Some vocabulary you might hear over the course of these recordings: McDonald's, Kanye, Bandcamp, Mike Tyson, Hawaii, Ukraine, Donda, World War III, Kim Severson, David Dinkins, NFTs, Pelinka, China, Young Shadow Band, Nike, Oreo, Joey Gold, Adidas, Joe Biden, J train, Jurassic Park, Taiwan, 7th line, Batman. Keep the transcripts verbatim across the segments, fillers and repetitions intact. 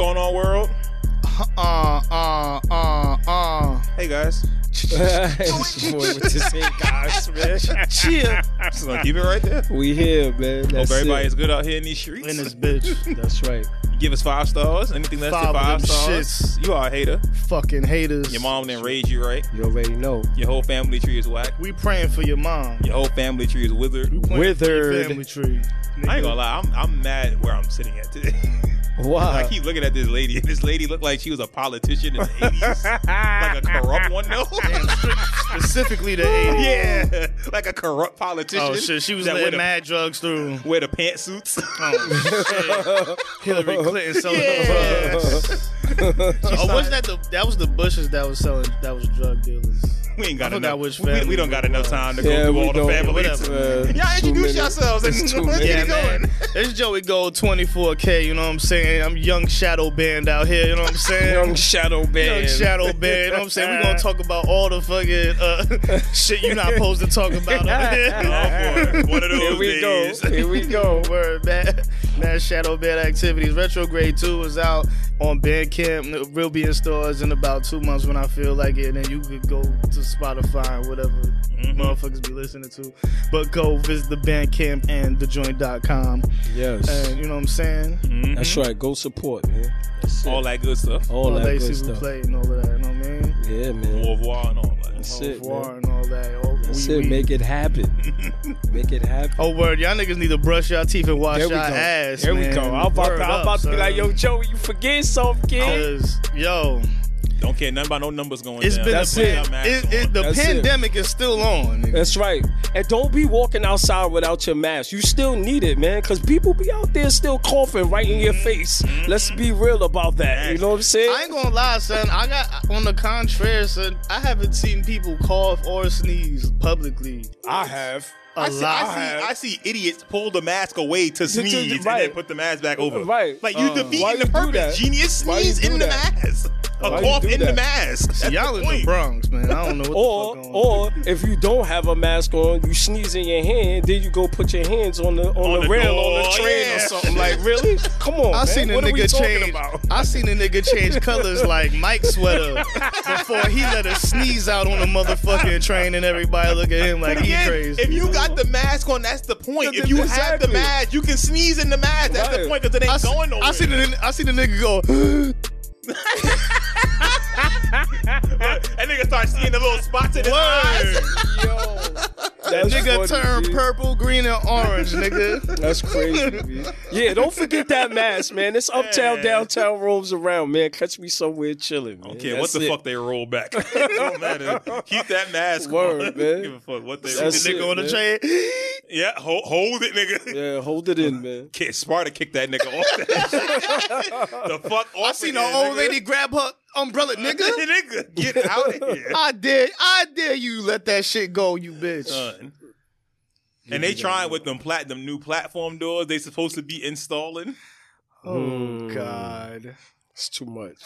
going on, world? Uh, uh, uh, uh. Hey, guys. It's boy with the same guys, man. Chill. I'm just gonna keep it right there. We here, man. That's Hope everybody's it. good out here in these streets. In this bitch. That's right. Give us five stars. Anything less than five stars. Shits. You are a hater. Fucking haters. Your mom didn't raise you right. You already know. Your whole family tree is whack. We praying for your mom. Your whole family tree is withered. Withered. Family tree. Nigga. I ain't gonna lie. I'm, I'm mad where I'm sitting at today. Wow. I keep looking at this lady, and this lady looked like she was a politician in the eighties. Like a corrupt one, though. Damn, specifically the eighties. Yeah, like a corrupt politician. Oh, shit, she was letting mad drugs through. Wear the pantsuits. Oh, shit. Hillary Clinton selling yeah. drugs. Oh, wasn't that the, that was the Bushes that was selling, that was drug dealers. We ain't got enough. Which we, we don't got enough time to go yeah, through all the families. Uh, Y'all introduce yourselves and let's get yeah, it going. Man. It's Joey Gold, twenty-four K, you know what I'm saying? I'm Young Shadow Band out here, you know what I'm saying? Young Shadow Band. Young Shadow Band, you know what I'm saying? We're going to talk about all the fucking uh, shit you're not supposed to talk about out here. Oh, boy. One of those Here we days. go. Here we go. Word, man. Mad Shadow Band activities. Retrograde two is out on Bandcamp. Will be in stores in about two months when I feel like it. And then you could go to Spotify or whatever mm-hmm. motherfuckers be listening to. But go visit the Bandcamp and the joint dot com. Yes. And you know what I'm saying? Mm-hmm. That's right. Go support, man. That's all it. that good stuff. All, all that, that good stuff. Play and all that, you know what I mean? Yeah, man. Au revoir and all that. That's it, man. And all that. All That's we, it. We. Make it happen. Make it happen. Oh, word. Y'all niggas need to brush y'all teeth and wash y'all ass. There man. we go. I'm about, to, I'm up, about to be like, yo, Joey, you forget something, kid. Yo. Don't care nothing about no numbers going it's down. Been That's it. It, it the That's pandemic it. is still on. Nigga. That's right. And don't be walking outside without your mask. You still need it, man, because people be out there still coughing right in your face. Mm-hmm. Let's be real about that. You know what I'm saying? I ain't going to lie, son. I got, on the contrary, son, I haven't seen people cough or sneeze publicly. I have. I see, I, see, I see idiots pull the mask away to sneeze to, to, right. and then put the mask back over. Right. Like, you're uh, defeating the purpose. Genius, sneeze in the that? mask. A Why cough in that? the mask. See, y'all the in the Bronx, man. I don't know what or, the fuck going on. Or if you don't have a mask on, you sneeze in your hand, then you go put your hands on the on, on the, the rail on the train yeah. or something. Like, really? Come on, I man. Seen a what nigga are we talking change, about? I seen a nigga change colors like Mike sweater before he let her sneeze out on a motherfucking train, and everybody look at him like again, he crazy. If you got the mask on, that's the point. If you exactly. have the mask, you can sneeze in the mask. That's right. the point, because it ain't I see, going nowhere. I seen the I seen the nigga go. That nigga start seeing the little spots in his Word. eyes. Yo, that nigga turned purple, green, and orange, nigga. That's crazy, man. Yeah, don't forget that mask, man. It's uptown, man. Downtown rolls around, man. Catch me somewhere chilling, man. Okay, what the it. fuck they roll back? Don't matter. Keep that mask Word, on. Man. Give a fuck what they roll. The nigga it, on the man. train. Yeah, hold, hold it, nigga. Yeah, hold it in, man. Can't Sparta kick that nigga off that shit. The fuck off I seen the old nigga. lady grab her umbrella, nigga. Uh, nigga, get out of here. I dare, I dare you let that shit go, you bitch. Son. And they trying with them platinum new platform doors they supposed to be installing. Oh, mm. God. It's too much.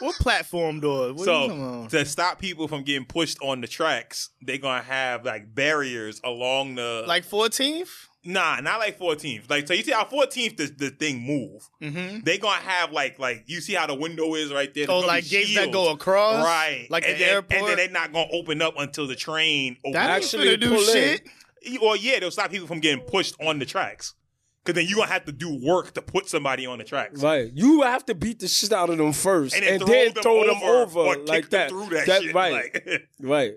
What platform doors? What so, are you talking about? To stop people from getting pushed on the tracks, they're going to have, like, barriers along the... Like fourteenth? Nah, not like fourteenth. Like, so you see how fourteenth the, the thing move. Mm-hmm. They gonna have like like you see how the window is right there. Oh, like gates that go across, right? Like and an then, airport, and then they're not gonna open up until the train opens. That actually do shit. Well, yeah, they'll stop people from getting pushed on the tracks. Because then you're going to have to do work to put somebody on the tracks. Right. You have to beat the shit out of them first. And then, and throw, then them throw them over. Or kick like them that. through that, that shit. Right. Like. Right.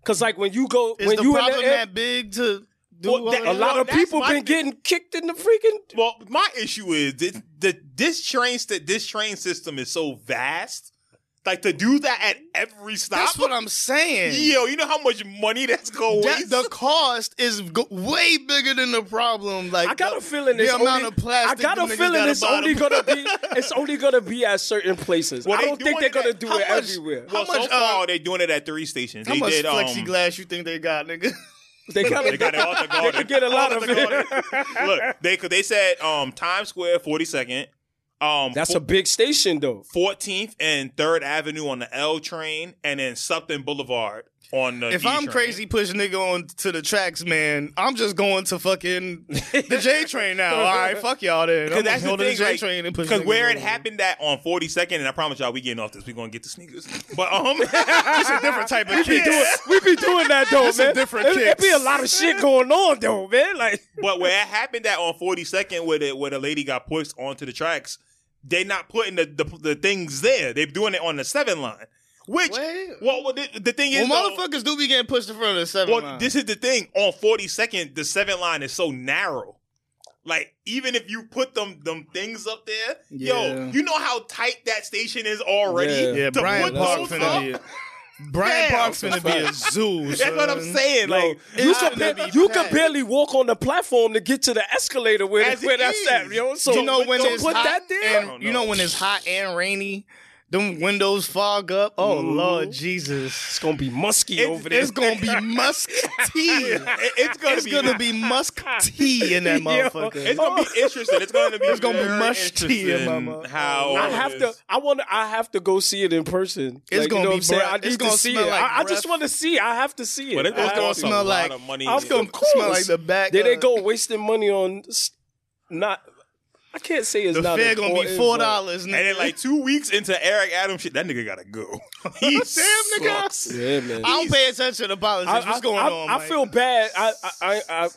Because like when you go... Is when the you problem in the air, that big to... Well, that, a lot well, of people been th- getting kicked in the freaking. Well, my issue is that this, this train st- this train system is so vast. Like to do that at every stop. That's what I'm saying. Yo, you know how much money that's going to waste? The cost is go- way bigger than the problem. Like I got a feeling it's only of plastic. I got a feeling it's only gonna be it's only gonna be at certain places. Well, I don't think they're gonna do it everywhere. Well, so far are they doing it at three stations? How much plexiglass you think they got, nigga? They got, they got it off the garden. They could get a lot of it. Look, they they said um, Times Square, forty-second. Um, That's four, a big station, though. fourteenth and third Avenue on the L train, and then Sufton Boulevard on the If E-train. I'm crazy pushing nigga on to the tracks, man, I'm just going to fucking the J train now. All right, fuck y'all then. Because that's the thing, J train, because like, where it on. happened that on forty-second, and I promise y'all we getting off this. We gonna get the sneakers, but um, it's a different type of kick. We be doing that though, it's man. A different kick. It, it be a lot of shit going on though, man. Like, but where it happened that on forty-second, where the where the lady got pushed onto the tracks, they not putting the, the the things there. They doing it on the seven line. Which, Wait. well, the, the thing is... Well, motherfuckers though, do be getting pushed in front of the seven well, line. Well, this is the thing. On forty-second, the seven line is so narrow. Like, even if you put them them things up there, yeah. yo, you know how tight that station is already? Yeah, yeah to Brian put Park's those up? Be Brian Park's finna be a zoo, That's son. what I'm saying. Yo, like, you can, barely, you can barely walk on the platform to get to the escalator where, it, where that's at, yo. So, you know when so it's put hot that there? And, you know when it's hot and rainy? Them windows fog up. Oh, Ooh. Lord Jesus. It's going to be musky it's, over there. It's going to be musk tea. It, it's going to be, be musk tea in that motherfucker. Yo, it's going to be interesting. It's going to be It's going to be musk tea in my motherfucker. How I have to I want I have to go see it in person. It's like, going you know to be I need to see it. Like I, I just want to see it. I have to see it. But it's going to smell like I'm going to smell like the back. There they go wasting money on not I can't say it's the not The fare gonna be four dollars, and then like two weeks into Eric Adams shit, that nigga gotta go. He damn sucks. nigga. Yeah, man. I don't He's, pay attention to politics. I, I, What's going I, on? I Mike? feel bad. I, I, I,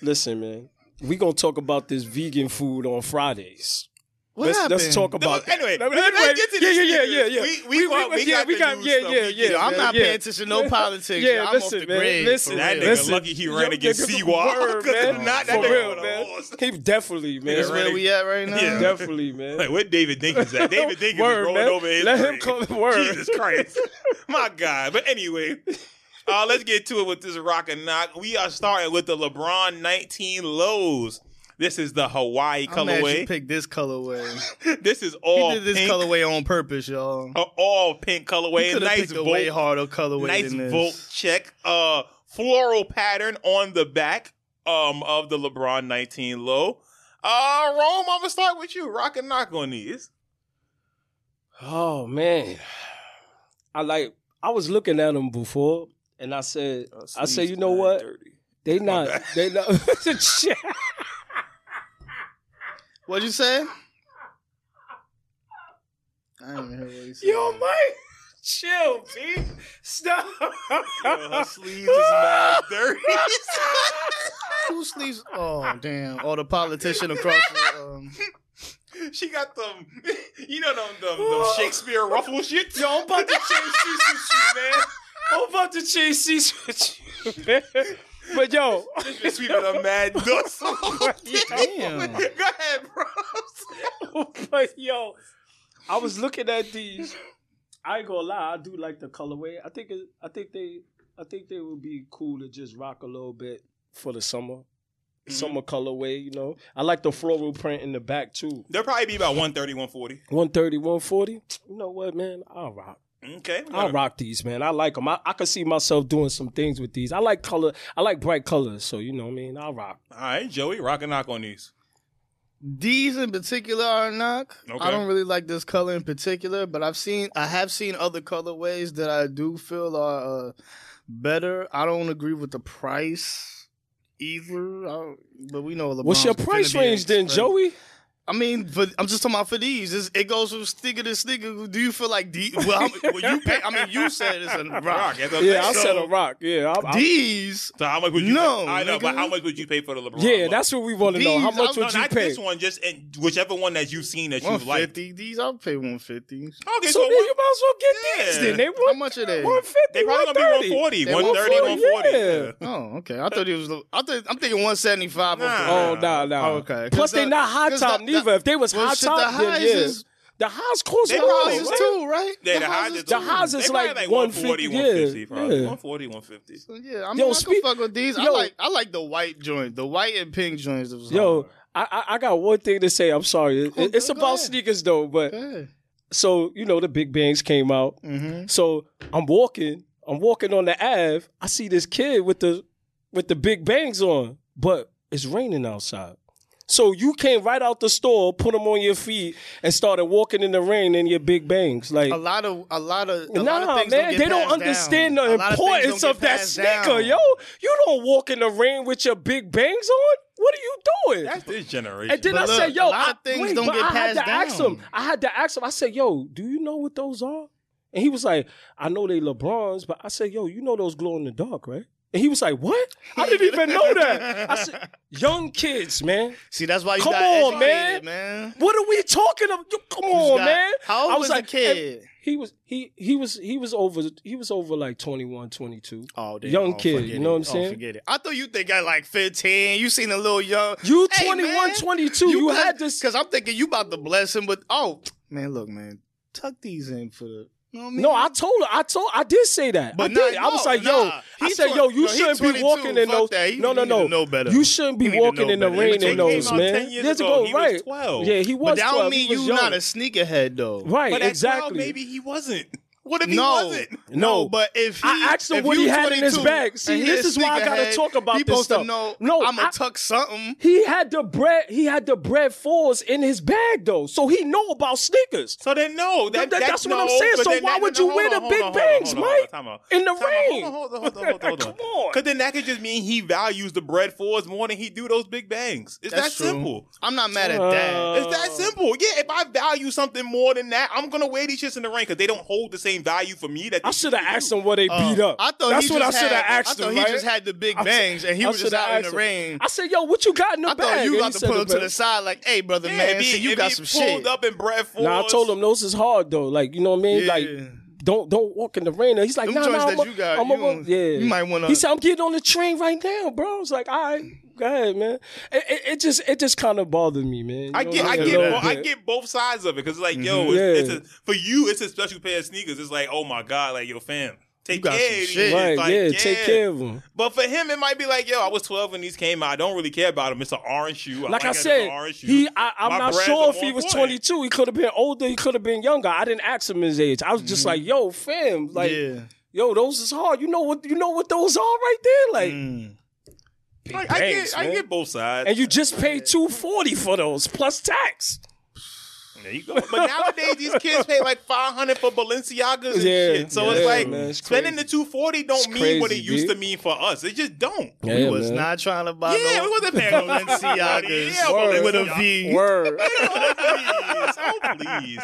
listen, man. We gonna talk about this vegan food on Fridays. What let's, happened? Let's talk about. No, anyway, anyway, let's get to this. Yeah, yeah, yeah, yeah. We, we, we, want, we, we yeah, got, we got yeah, yeah, yeah, yeah. I'm man, not yeah. paying attention to no politics. Yeah, yeah I'm listen, off the man, grade. Listen, that nigga listen. lucky he ran against Seawall. Not that real, man. He definitely, man. That's where we at right now. Yeah. Definitely, man. Like, where David Dinkins at? David Dinkins is rolling man. over his Let grade. him come to word. Jesus Christ, my God. But anyway, uh, let's get to it with this rock and knock. We are starting with the LeBron nineteen lows. This is the Hawaii colorway. I'm glad you picked this colorway. This is all pink. He did this pink. colorway on purpose, y'all. Uh, all pink colorway. He nice picked a way harder colorway nice than this. Nice volt check. Uh, floral pattern on the back um, of the LeBron nineteen low. Uh, Rome, I'm going to start with you. Rock and knock on these. Oh, man. I like. I was looking at them before, and I said, oh, I said, you know what? thirty They not. Okay. They not. Shit. What'd you say? I didn't even hear what you said. Yo, Mike, chill, P. Stop. Yo, her sleeves is mad dirty. Who sleeves? Oh, damn. Oh, the politician across the... Um... She got them, you know, them, them, them Shakespeare ruffle shit. Yo, I'm about to change seats with you, man. I'm about to change seats with you, man. But yo, this sweeping a mad dust. Damn. Go ahead, bro. But yo, I was looking at these. I ain't gonna lie, I do like the colorway. I think it, I think they I think they would be cool to just rock a little bit for the summer. Mm-hmm. Summer colorway, you know. I like the floral print in the back too. They'll probably be about one thirty, one forty one thirty, one forty You know what, man? I'll rock. Okay, I rock these, man. I like them. I, I could see myself doing some things with these. I like color. I like bright colors, so you know what I mean. I rock. All right, Joey, rock and knock on these. These in particular are knock. Okay. I don't really like this color in particular, but I've seen. I have seen other colorways that I do feel are uh, better. I don't agree with the price either, I, but we know LeBron's What's your price range then, Joey? I mean, for, I'm just talking about for these. It's, it goes from sticker to sticker. Do you feel like these? Well, well, you pay, I mean, you said it's a rock. Yeah, thing. I so, said a rock. Yeah, I'm, I'm, these. So how much would you? No, pay? I know, nigga. But how much would you pay for the LeBron? Yeah, look? That's what we want to know. How much would no, you not pay? This one, just and whichever one that you've seen that you like. These, I'll pay one fifty. Okay, so, so one, you might as well get yeah. these. Then they want, how much are they? One fifty. They probably gonna be one forty, one thirty, one forty. Oh, okay. I thought it was. I thought I'm thinking one seventy five. Oh no, no. Okay. Plus they not high top. Either. If they was well, high shit, top, the highs then yeah. is, the highs close to highs right? too, right? Yeah, the, the highs, highs is, the highs is like, like one forty, yeah, one fifty, probably yeah. one forty, one fifty So, yeah, I mean, yo, I speak, can fuck with these. Yo, I like, I like the white joint, the white and pink joints. That was yo, I, I got one thing to say. I'm sorry, it, oh, it's about ahead. sneakers though. But so you know, the Big Bangs came out. Mm-hmm. So I'm walking, I'm walking on the Ave. I see this kid with the with the Big Bangs on, but it's raining outside. So you came right out the store, put them on your feet, and started walking in the rain in your big bangs. Like a lot of, a lot of, a nah, lot of things man, don't they don't understand down. the importance of, of that sneaker, down. yo. You don't walk in the rain with your big bangs on. What are you doing? That's this generation. And then but I look, said, yo, a lot I, of things wait, don't get I passed had to down. Ask him. I had to ask him. I said, yo, do you know what those are? And he was like, I know they LeBrons, but I said, yo, you know those glow in the dark, right? And he was like, what? I didn't even know that. I said, young kids, man. See, that's why you come got on, educated, man. man. What are we talking about? You, come you on, got, man. How old was the like, kid? He was he he was he was over he was over like twenty-one, twenty-two. Oh, damn. Young oh, kid, you know it. what I'm saying? Oh, forget it. I thought you think I like fifteen. You seen a little young. You hey, twenty-one, twenty-two. You, you had, had this because I'm thinking you about to bless him, but oh man, look, man, tuck these in for the. You know I mean? No, I told her. I told. I did say that. But I did. Nah, no, I was like, "Yo," nah. I said, "Yo, you no, shouldn't be walking in those." No, no, no. Know better. You shouldn't be walking in the rain in those, man. ten years ago, he right? Was twelve. Yeah, he was. But that don't mean you young. Not a sneakerhead, though. Right? But exactly. twelve, maybe he wasn't. What if he no, wasn't? No, no, but if he, I asked him what he had in his bag. See, this is why I gotta head, talk about this stuff. Know, no, I'm gonna tuck something. He had the bread. He had the bread fours in his bag though, so he know about sneakers. So then no, that, that, that, that's no, what I'm saying. So why that, would no, you wear on, the big bangs, Mike? In the rain. Hold on, hold on, hold on. Come on. Because then that could just mean he values the bread fours more than he do those big bangs. It's that simple. I'm not mad at that. It's that simple. Yeah, if I value something more than that, I'm gonna wear these shits in the rain because they don't hold the same value for me. That I should have asked him where they uh, beat up. I thought that's he what just I should have asked him. I thought him, he right? just had the big bangs and he I was just out in the him. rain. I said, "Yo, what you got in the I bag?" I thought you about to pull him to the side, like, "Hey, brother, yeah, man, be, see, you got some pulled shit." Up in Bradford. Nah, I told him those is hard though. Like, you know what I mean? Yeah. Like, don't don't walk in the rain. And he's like, "Nah, nah, nah, I'm, that you got, I'm you gonna, gonna, yeah." You might want to. He said, "I'm getting on the train right now, bro." I was like, "All right." Go ahead, man. It, it, it just it just kind of bothered me, man. You I get I get bo- I get both sides of it because it's like, yo, mm-hmm. it's, yeah. it's a, for you, it's a special pair of sneakers. It's like, oh my god, like yo, fam, take care of these shit. Right, like, yeah, yeah, take care of them. But for him, it might be like, yo, I was twelve when these came out. I don't really care about them. It's an orange shoe. Like, like I said, orange shoe. He, I, I'm my not sure if he was twenty-two. He could have been older. He could have been younger. I didn't ask him his age. I was just mm-hmm. like, yo, fam, like, yeah. yo, those is hard. You know what? You know what those are right there, like. Mm. Like, banks, I get, man. I get both sides, and you just paid two forty for those plus tax. There you go. But nowadays, these kids pay like five hundred for Balenciagas and yeah, shit. So yeah, it's like man, it's spending the two forty don't it's mean crazy, what it used dude. to mean for us. It just don't. Yeah, we was man. not trying to buy. Yeah, no we wasn't paying Balenciagas yeah, Word. with a V. Word. Oh please.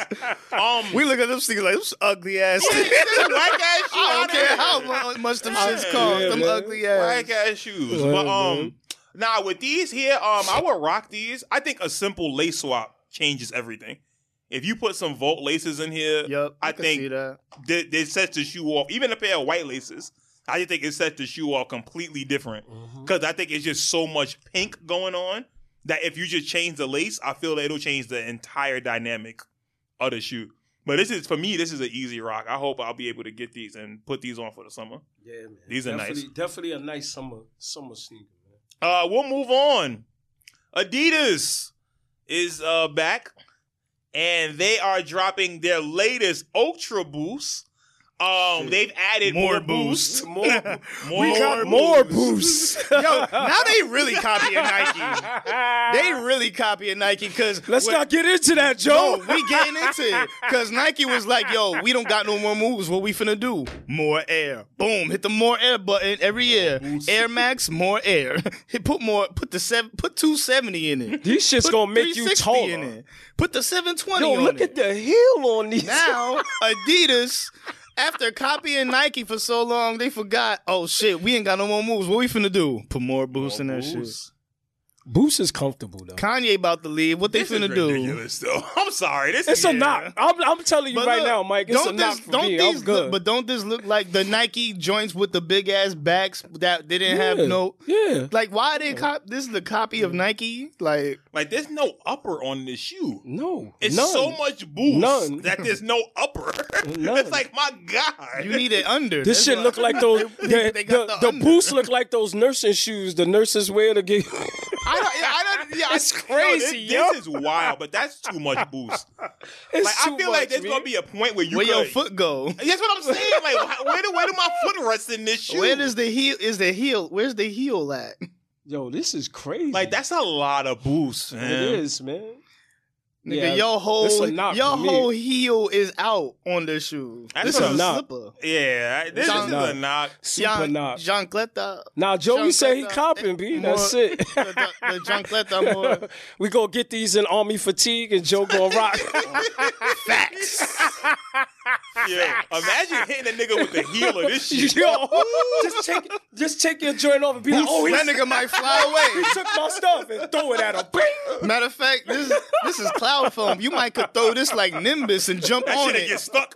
Um, we look at them things like this ugly ass. Yeah, black ass shoes. I don't care how much them shits yeah, cost. Yeah, them man. ugly ass black ass shoes. Well, but um, man. nah, with these here, um, I would rock these. I think a simple lace swap changes everything. If you put some Volt laces in here, yep, I, I think it sets the shoe off. Even a pair of white laces, I just think it sets the shoe off completely different. Because mm-hmm. I think it's just so much pink going on. That if you just change the lace, I feel that it'll change the entire dynamic of the shoe. But this is, for me, this is an easy rock. I hope I'll be able to get these and put these on for the summer. Yeah, man. These are definitely, nice. Definitely a nice summer summer sneaker, man. Uh, we'll move on. Adidas is uh, back, and they are dropping their latest Ultra Boost. Um, they've added more, more boost. boost. More, more, we got more boost. boost. Yo, now they really copying Nike. They really copying Nike because let's what, not get into that, Joe. No, we getting into it because Nike was like, "Yo, we don't got no more moves. What we finna do? More air. Boom! Hit the more air button every year. Boost. Air Max, more air. Hit put more. Put the seven. Put two seventy in it. These shit's put gonna make you taller. In it. Put the seven twenty. Yo, on look it. at the heel on these. Now Adidas." After copying Nike for so long, they forgot, oh, shit, we ain't got no more moves. What we finna do? Put more boosts in that boost. shit. Boost is comfortable, though. Kanye about to leave. What this they finna do? This is ridiculous, though. I'm sorry. This it's is, a knock. I'm, I'm telling you but right look, now, Mike, it's a knock this, for don't me. These I'm good. Look, but don't this look like the Nike joints with the big-ass backs that they didn't yeah, have no... Yeah. Like, why they cop... This is the copy yeah. of Nike? Like, like there's no upper on this shoe. No. It's none. so much boost none. that there's no upper. It's like, my God. You need it under. This That's shit look like those... The, they got the the, the boots look like those nursing shoes the nurses wear to get... I don't, I don't, yeah, it's crazy, yo. This, this is wild, but that's too much boost. It's like, too I feel much, like there's man. gonna be a point where you where could, your foot go. That's what I'm saying. Like, where do where do my foot rest in this shoe? Where does the heel? Is the heel? Where's the heel at? Yo, this is crazy. Like, that's a lot of boost, man. It is, man. Nigga, yeah, your whole your whole heel is out on this shoe. That's this is a knock. Slipper. Yeah, I, this Jean, is knock. a knock. Super Jean, knock. Jean Cleta. Now, Joey Jean said Cleta, he copping, B. More, that's it. The, the Jean Cleta more. We going to get these in Army Fatigue and Joe going to rock. Facts. Yeah. Imagine hitting a nigga with the heel of this shit. Yo, just take just take your joint off and be like, oh, that nigga might fly away. He took my stuff and throw it at him. Bing! Matter of fact, this is, this is cloud foam. You might could throw this like Nimbus and jump that on it. That shit get stuck.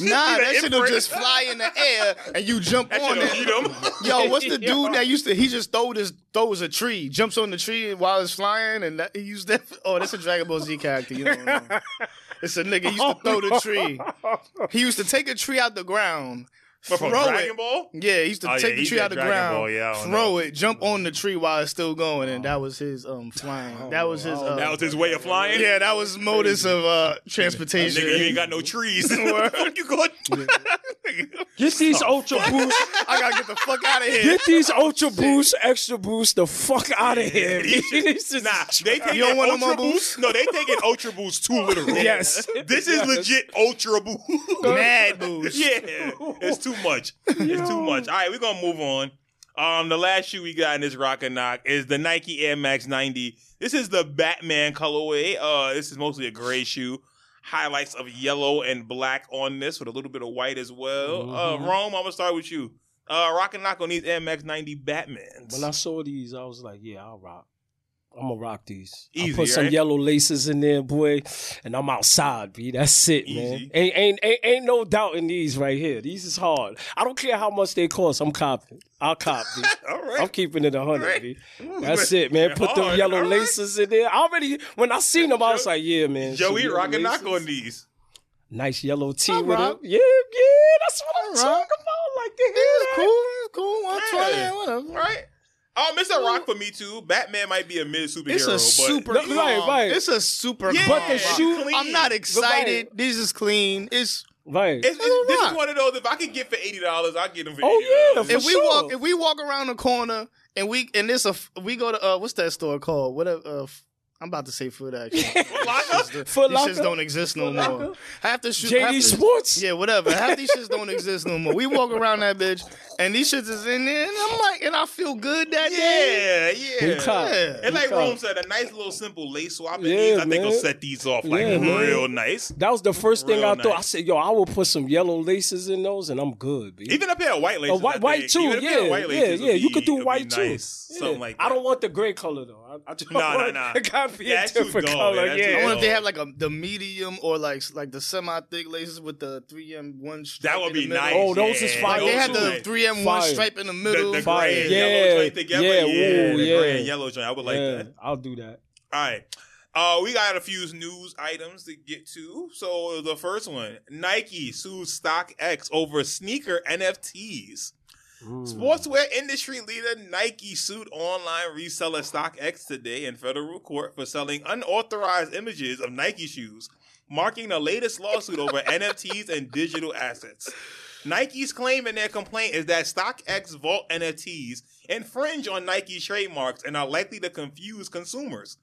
Nah, that shit'll just fly in the air and you jump that on it. Yo, what's the dude that used to? He just throw this throws a tree, jumps on the tree while it's flying, and that, he used that. Oh, that's a Dragon Ball Z character. You don't know. It's a nigga used to throw the tree. He used to take a tree out the ground, but throw from Dragon it. Ball? Yeah, he used to oh, take yeah, the tree out the Dragon ground, Ball, yeah, throw know. it, jump on the tree while it's still going, and that was his um flying. Oh, that was his. Uh, that was his way of flying. Yeah, that was modus of uh, transportation. Uh, nigga, you ain't got no trees. What you going? Yeah. Get these oh, Ultra Boost. I gotta get the fuck out of here. Get these Ultra Boost, Extra Boost, the fuck out of here. Just, nah, they take you don't want Ultra Boost? Boost? No, they taking Ultra Boost too literal. Yes, this is yes. legit Ultra Boost, mad boost. Yeah, it's too much. It's too much. All right, we're gonna move on. Um, the last shoe we got in this rock and knock is the Nike Air Max ninety. This is the Batman colorway. Uh, this is mostly a gray shoe. Highlights of yellow and black on this with a little bit of white as well. Mm-hmm. Uh, Rome, I'm gonna start with you. Uh, rock and knock on these Air Max ninety Batmans. When I saw these, I was like, yeah, I'll rock. I'm gonna rock these. Easy, I put some right? yellow laces in there, boy, and I'm outside, B. That's it, Easy. man. Ain't, ain't ain't ain't no doubt in these right here. These is hard. I don't care how much they cost. I'm copping. I'll cop, B. All right. I'm keeping it a hundred, right. B. That's it, man. Put them yellow right. laces in there. I already, when I seen them, I was like, yeah, man. Joey, rock and knock on these. Nice yellow tee with it. Yeah, yeah. That's what I'm talking about. Like, this is cool. Cool. I'm trying. Whatever. Right. Oh, it's a rock for me too. Batman might be a mid superhero. It's a super but... no, right, right. It's a super yeah, but the shoe, I'm not excited. Right. This is clean. It's right. It's, it's, it's this rock. Is one of those. If I can get for eighty dollars, I'll get them for eighty dollars. Oh yeah, for if sure. we walk, if we walk around the corner and we and this a we go to uh, what's that store called? What uh, I'm about to say Foot Action. These shits don't exist no more. Half the shoes, J D Sports. Yeah, whatever. Half these shits don't exist no more. We walk around that bitch, and these shits is in there, and I'm like, and I feel good that day. Yeah, yeah. yeah. And like Rome said, a nice little simple lace swap. Yeah, ease, I think I'll set these off like yeah, real man. nice. That was the first real thing I nice. thought. I said, yo, I will put some yellow laces in those, and I'm good. Baby. Even a pair of white laces. A white, white too. Even yeah, white laces yeah, yeah. Be, you could do white too. Nice. Yeah. Something like that. I don't want the gray color though. I, I just nah, want nah, nah. It be yeah, a different dull, color. Yeah. I wonder if they have like a the medium or like like the semi thick laces with the three M one stripe. That would be nice. Oh, those yeah. is fire. Like they had the three M one fire. stripe in the middle. The, the gray and yeah. yellow joint together. Yeah, yeah. Ooh, the yeah. gray and yellow joint. I would like yeah. that. I'll do that. All right. Uh, we got a few news items to get to. So the first one, Nike sues StockX over sneaker N F Ts. Ooh. Sportswear industry leader Nike sued online reseller StockX today in federal court for selling unauthorized images of Nike shoes, marking the latest lawsuit over N F Ts and digital assets. Nike's claim in their complaint is that StockX vault N F Ts infringe on Nike's trademarks and are likely to confuse consumers.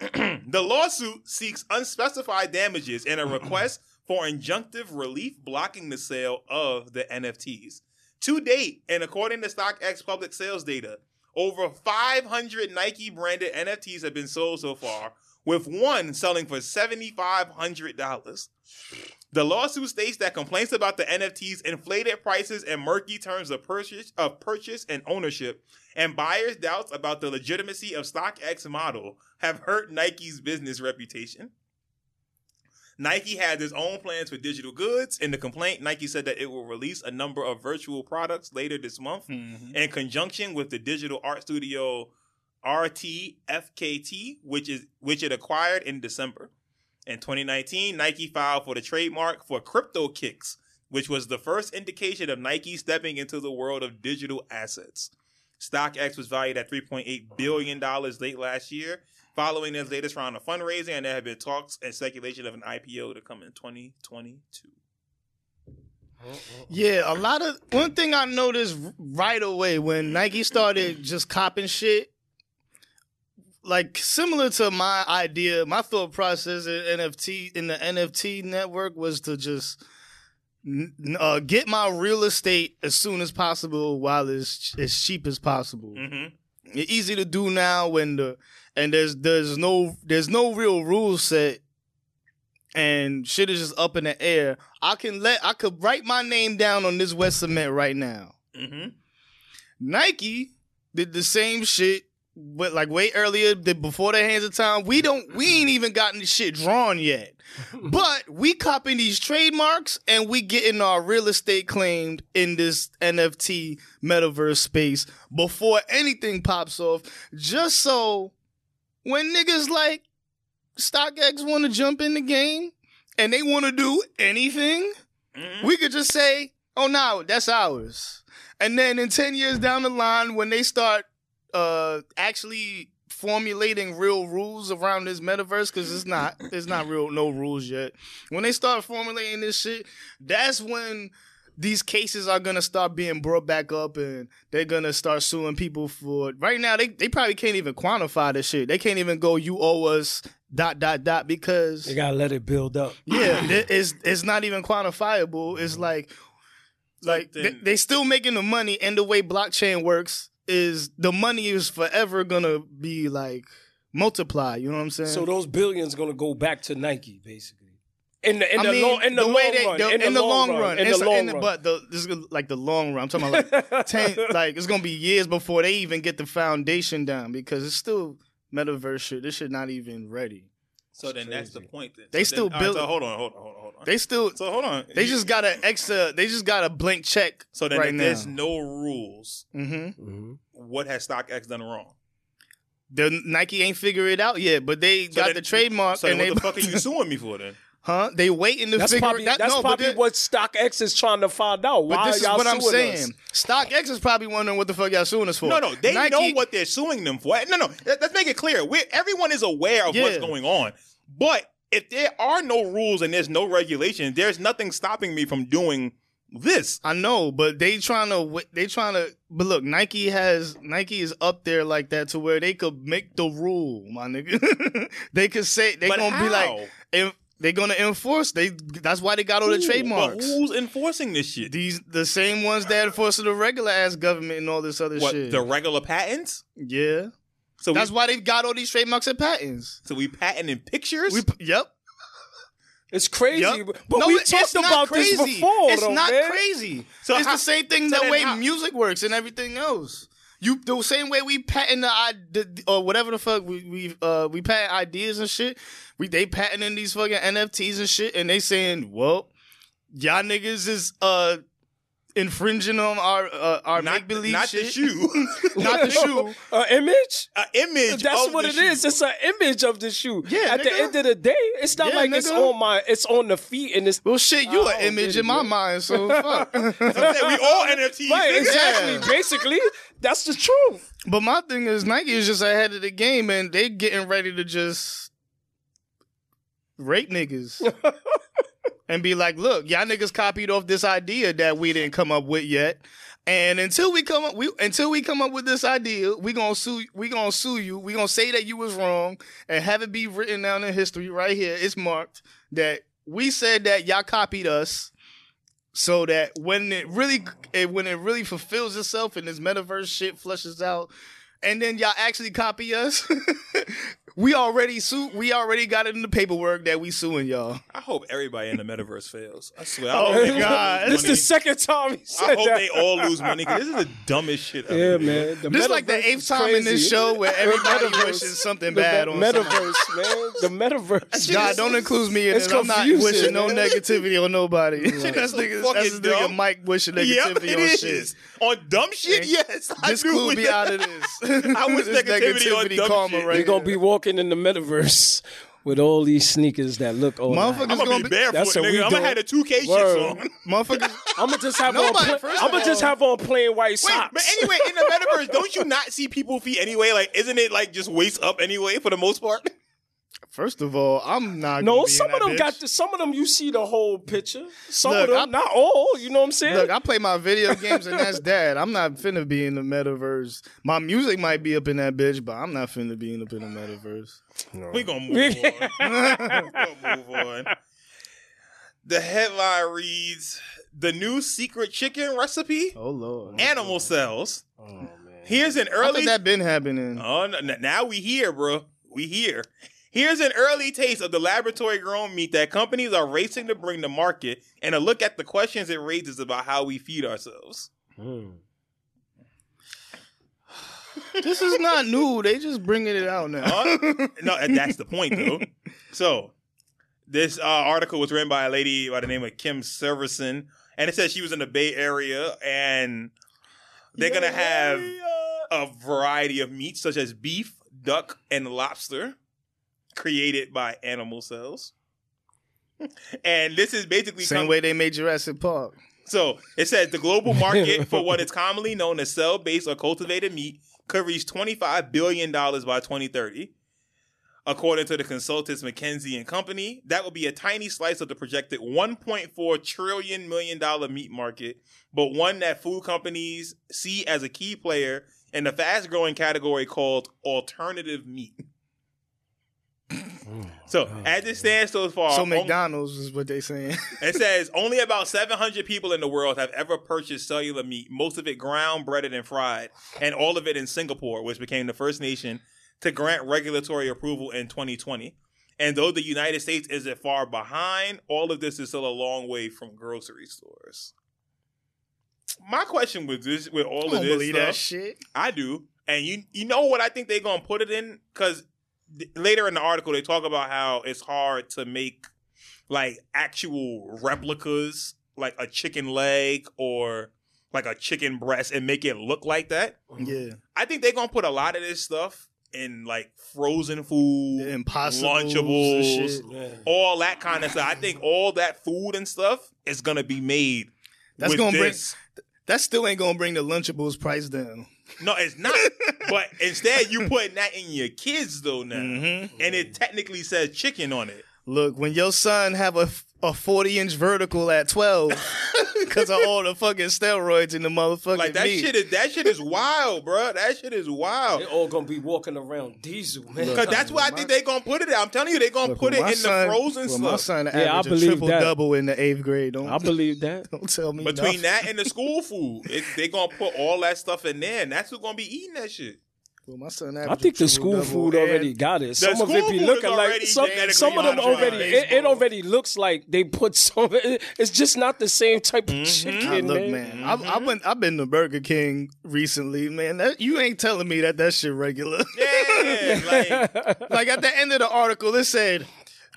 The lawsuit seeks unspecified damages and a request for injunctive relief blocking the sale of the N F Ts. To date, and according to StockX public sales data, over five hundred Nike-branded N F Ts have been sold so far, with one selling for seven thousand five hundred dollars. The lawsuit states that complaints about the N F Ts inflated prices and murky terms of purchase, of purchase and ownership, and buyers' doubts about the legitimacy of StockX model have hurt Nike's business reputation. Nike has its own plans for digital goods. In the complaint, Nike said that it will release a number of virtual products later this month mm-hmm. in conjunction with the digital art studio R T F K T, which is which it acquired in December. In twenty nineteen, Nike filed for the trademark for CryptoKicks, which was the first indication of Nike stepping into the world of digital assets. StockX was valued at three point eight billion dollars late last year, following this latest round of fundraising, and there have been talks and speculation of an I P O to come in twenty twenty-two. Yeah, a lot of... One thing I noticed right away when Nike started just copping shit, like similar to my idea, my thought process in N F T in the N F T network was to just uh, get my real estate as soon as possible while it's as cheap as possible. Mm-hmm. It's easy to do now when the and there's there's no there's no real rule set. And shit is just up in the air. I can let I could write my name down on this wet cement right now. Mm-hmm. Nike did the same shit, but like way earlier, did before the hands of time. We don't we ain't even gotten the shit drawn yet, but we copying these trademarks and we getting our real estate claimed in this N F T metaverse space before anything pops off. Just so when niggas like StockX want to jump in the game and they want to do anything, mm-hmm. we could just say, oh, no, that's ours. And then in ten years down the line, when they start uh, actually formulating real rules around this metaverse, because it's not, it's not real, no rules yet. When they start formulating this shit, that's when these cases are going to start being brought back up and they're going to start suing people for it. Right now, they, they probably can't even quantify this shit. They can't even go, you owe us dot, dot, dot, because they gotta let it build up. Yeah, it's it's not even quantifiable. It's like, like they, they still making the money, and the way blockchain works is the money is forever gonna be like multiplied. You know what I'm saying? So those billions gonna go back to Nike, basically. In the in the I mean, long in the, the way long they, run, the, in, in the long, long run, run. in the so, long in the, run, but the, this is like the long run. I'm talking about like ten, like it's gonna be years before they even get the foundation down because it's still. Metaverse shit, this shit not even ready. So then that's the point. Then. They so still then, build. Right, so hold on, hold on, hold on, hold on. They still. So hold on. They just got an extra. They just got a blank check. So then, right if now. There's no rules. Mm-hmm. Mm-hmm. What has StockX done wrong? The Nike ain't figured it out yet, but they so got then, the trademark. So and then what they, the fuck are you suing me for then? Huh? They waiting to that's figure probably, that, that's no, probably what StockX is trying to find out. Why but this y'all is what I'm saying. Us? StockX is probably wondering what the fuck y'all suing us for. No, no. They Nike, know what they're suing them for. No, no. Let's make it clear. We're, everyone is aware of yeah. what's going on. But if there are no rules and there's no regulation, there's nothing stopping me from doing this. I know, but they trying to they trying to but look, Nike has Nike is up there like that to where they could make the rule, my nigga. They could say they're going to be like if they're gonna enforce. They that's why they got all the Ooh, trademarks. But who's enforcing this shit? These the same ones that enforce the regular ass government and all this other what, shit. The regular patents? Yeah. So that's we, why they got all these trademarks and patents. So we patenting pictures? We, yep. It's crazy, yep. but no, we talked about crazy. this before. It's though, not man. crazy. So it's how, the same thing so that way how, music works and everything else. You the same way we patent the or whatever the fuck we we uh we patent ideas and shit. We they patenting these fucking N F Ts and shit, and they saying, "Well, y'all niggas is uh infringing on our uh, our make believe shit, not the shoe, not the shoe, an image, an image. That's of what the it shoe. is. It's an image of the shoe. Yeah. At nigga. the end of the day, it's not yeah, like nigga. it's on my, it's on the feet, and it's well, shit. You an image in my it. mind, so fuck. So we all N F Ts, right? Nigga. Exactly. Yeah. Basically, that's the truth. But my thing is, Nike is just ahead of the game, and they getting ready to just. Rape niggas and be like, look, y'all niggas copied off this idea that we didn't come up with yet, and until we come up, we until we come up with this idea, we gonna sue, we gonna sue you, we gonna say that you was wrong, and have it be written down in history right here. It's marked that we said that y'all copied us, so that when it really, when it really fulfills itself and this metaverse shit flushes out, and then y'all actually copy us. We already sued. We already got it in the paperwork that we suing y'all. I hope everybody in the metaverse fails. I swear. I oh my god! This is the second time he said I hope that. They all lose money. This is the dumbest shit ever. Yeah, man. The this is like the eighth time crazy. in this show where everybody wishes something the bad on metaverse, somebody. man. The metaverse. God, don't include me in it. I'm not wishing no negativity on nobody. Right. That's nigga. That's the nigga Mike wishing negativity yep, on is. shit. On dumb shit, yes. I this clue be out of this. I wish negativity on dumb shit. They're gonna be walking in the metaverse with all these sneakers that look old. Motherfuckers I'm gonna be barefoot, nigga. I'm gonna have the two K Word. shit on. Motherfuckers, I'm gonna just have Nobody, on. Pla- I'm gonna just have on plain white Wait, socks. But anyway, in the metaverse, don't you not see people feet anyway? Like, isn't it like just waist up anyway for the most part? First of all, I'm not. No, be some in that of them bitch. got the, some of them. You see the whole picture. Some look, of them, I, not all. You know what I'm saying? Look, I play my video games and that's that. I'm not finna be in the metaverse. My music might be up in that bitch, but I'm not finna be up in the metaverse. No. We gonna move on. We gonna move on. The headline reads: The new secret chicken recipe. Oh Lord! Animal oh, cells. Oh man! Here's an early. How did that been happening? Oh, no, now we here, bro. We here. Here's an early taste of the laboratory-grown meat that companies are racing to bring to market, and a look at the questions it raises about how we feed ourselves. Mm. This is not new. They just bringing it out now. Uh, no, and that's the point, though. So, this uh, article was written by a lady by the name of Kim Severson, and it says she was in the Bay Area, and they're yeah, going to have yeah. a variety of meats, such as beef, duck, and lobster, created by animal cells. And this is basically same com- way they made Jurassic Park. So it says the global market for what is commonly known as cell-based or cultivated meat could reach twenty-five billion dollars by twenty thirty. According to the consultants McKinsey and Company, that would be a tiny slice of the projected one point four trillion dollars meat market, but one that food companies see as a key player in the fast-growing category called alternative meat. So, as it stands so far... So, McDonald's only, is what they're saying. It says, only about seven hundred people in the world have ever purchased cellular meat, most of it ground, breaded, and fried, and all of it in Singapore, which became the first nation to grant regulatory approval in twenty twenty. And though the United States isn't far behind, all of this is still a long way from grocery stores. My question with this, with all of this stuff... I don't believe that shit. I do. And you, you know what I think they're going to put it in? Because... later in the article, they talk about how it's hard to make like actual replicas, like a chicken leg or like a chicken breast, and make it look like that. Yeah, I think they're gonna put a lot of this stuff in like frozen food, the Impossibles, Lunchables, yeah. all that kind of stuff. I think all that food and stuff is gonna be made. That's with gonna this. bring. That still ain't gonna bring the Lunchables price down. No, it's not. But instead, you putting that in your kids, though, now. Mm-hmm. And it technically says chicken on it. Look, when your son have a a forty-inch vertical at twelve because of all the fucking steroids in the motherfucking like that meat. Shit is, that shit is wild, bro. That shit is wild. They all going to be walking around diesel, man. Because that's where I think they're going to put it at. I'm telling you, they're going to put it in son, the frozen stuff. My son averaged yeah, I believe a triple-double in the eighth grade. Don't, I believe that. Don't tell me Between nothing. that and the school food, they're going to put all that stuff in there, and that's who's going to be eating that shit. Well, my son I think the school food already got it. Some of it be looking like some, some of them already. It, it already looks like they put some. It, it's just not the same type mm-hmm. of chicken. Nah, look, man, I've mm-hmm. I, I went. I've been to Burger King recently, man. That, you ain't telling me that that shit regular. Yeah, like, like at the end of the article, it said.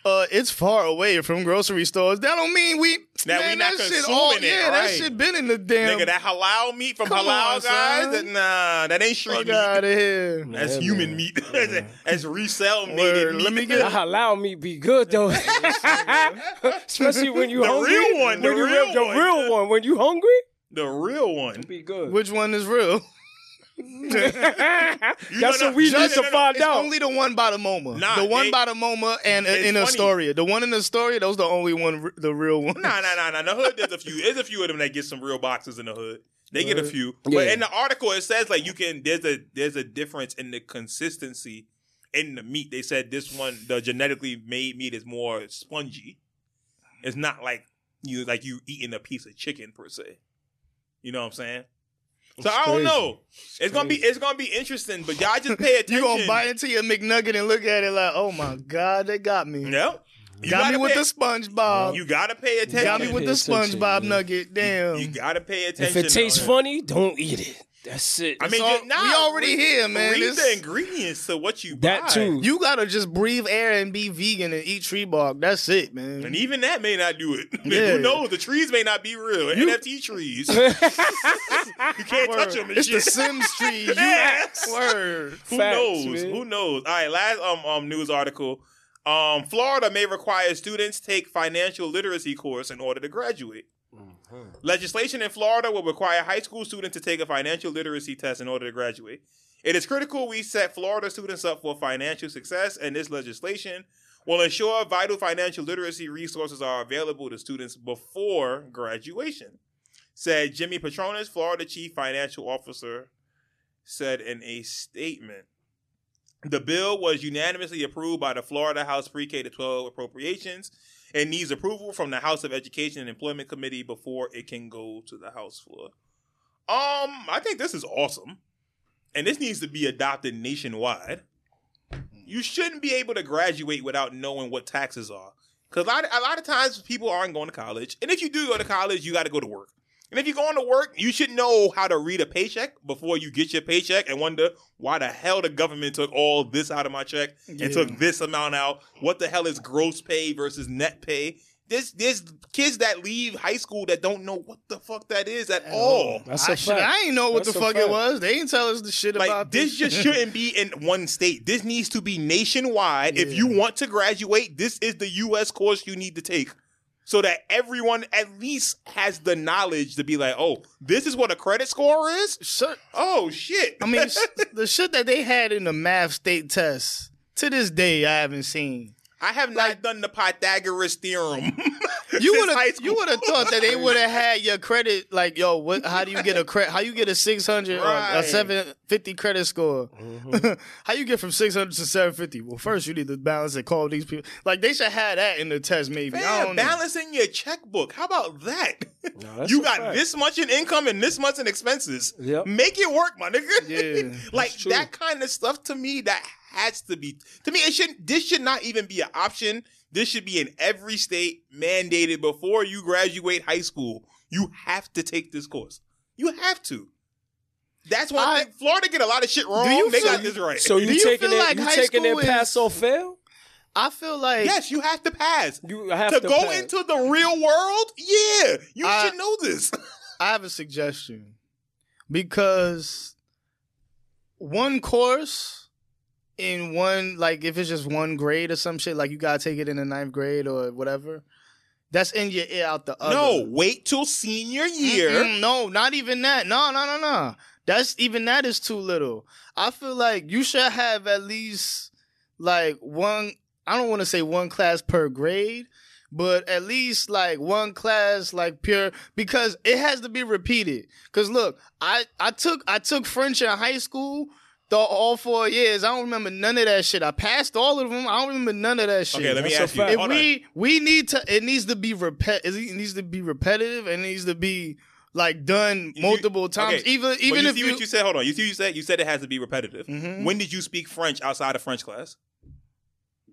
Uh, it's far away from grocery stores. That don't mean we that man, we not that consuming shit all, it. Yeah, right. That shit been in the damn nigga. That halal meat from Come halal on, guys. That, nah, that ain't street meat. Out of here. That's yeah, human man. meat. Yeah. That's resale Word. meat. Let me get that halal meat. Be good though, especially when you the hungry. Real one, the when real you, one, the real one. When you hungry, the real one. Be good. Which one is real? That's what we need to find it's out. It's only the one by the MoMA. Nah, the one they, by the MoMA and uh, in funny. Astoria. The one in Astoria, those the only one, the real one. Nah, nah, nah, nah. The hood, there's a few. There's a few of them that get some real boxes in the hood. They get a few. Yeah. But in the article, it says like you can. There's a there's a difference in the consistency in the meat. They said this one, the genetically made meat is more spongy. It's not like you like you eating a piece of chicken per se. You know what I'm saying? So I don't know. It's, it's gonna be it's gonna be interesting, but y'all just pay attention. You gonna bite into your McNugget and look at it like, oh my god, they got me. Yep. You got me with pay, the SpongeBob. You gotta pay attention. Got me with the SpongeBob yeah. nugget. Damn. You, you gotta pay attention. If it tastes funny, don't eat it. That's it. I mean, all, nah, we already read, here, man. Read it's, the ingredients to what you that buy. That too. You gotta just breathe air and be vegan and eat tree bark. That's it, man. And even that may not do it. Yeah. Who knows? The trees may not be real. You, N F T trees. You can't Word. touch them. And it's shit. the Sims trees. You ass. Word. Who Facts, knows? Man. Who knows? All right. Last um um news article. Um, Florida may require students take financial literacy course in order to graduate. Mm-hmm. Legislation in Florida will require high school students to take a financial literacy test in order to graduate. It is critical we set Florida students up for financial success, and this legislation will ensure vital financial literacy resources are available to students before graduation, said Jimmy Patronis, Florida Chief Financial Officer, said in a statement. The bill was unanimously approved by the Florida House pre-K through twelve Appropriations and needs approval from the House of Education and Employment Committee before it can go to the House floor. Um, I think this is awesome. And this needs to be adopted nationwide. You shouldn't be able to graduate without knowing what taxes are. Because a lot, a lot of times people aren't going to college. And if you do go to college, you got to go to work. And if you're going to work, you should know how to read a paycheck before you get your paycheck and wonder why the hell the government took all this out of my check and yeah. took this amount out. What the hell is gross pay versus net pay? There's, there's kids that leave high school that don't know what the fuck that is at all. That's I, a fact. Shit, I ain't know what That's the fuck fact. it was. They ain't tell us the shit like, about this. This just shouldn't be in one state. This needs to be nationwide. Yeah. If you want to graduate, this is the U S course you need to take. So that everyone at least has the knowledge to be like, oh, this is what a credit score is? Shit. Oh, shit. I mean, the shit that they had in the math state test, to this day, I haven't seen. I have not like, done the Pythagoras theorem. You would have you would have thought that they would have had your credit, like, yo, what? How do you get a credit? How you get a six hundred right. or a seven fifty credit score? Mm-hmm. How you get from six hundred to seven fifty? Well, first you need to balance and call these people. Like, they should have that in the test, maybe. Man, I don't balancing know. your checkbook. How about that? No, you got fact. this much in income and this much in expenses. Yep. Make it work, my nigga. Yeah, like, that kind of stuff to me, that has to be, to me, it shouldn't, this should not even be an option. This should be in every state, mandated before you graduate high school. You have to take this course. You have to. That's why I, Florida get a lot of shit wrong. Feel, they got this right. So you taking it, like you taking it pass or fail? I feel like yes, you have to pass. You have to, to go pass. into the real world. Yeah, you I, should know this. I have a suggestion, because one course. In one, like, if it's just one grade or some shit, like, you gotta take it in the ninth grade or whatever, that's in your ear out the other. No, wait till senior year. Mm-mm, no, not even that. No, no, no, no. That's, even that is too little. I feel like you should have at least, like, one, I don't want to say one class per grade, but at least, like, one class, like, pure, because it has to be repeated. Because, look, I, I took I took French in high school, The, all four years, I don't remember none of that shit. I passed all of them. I don't remember none of that shit. Okay, let me That's ask you. If we on. we need to, it needs to be repet. It needs to be repetitive. It needs to be like done multiple you, times. Okay. Even even well, you if see you, what you said. Hold on. You see what you said. You said it has to be repetitive. Mm-hmm. When did you speak French outside of French class?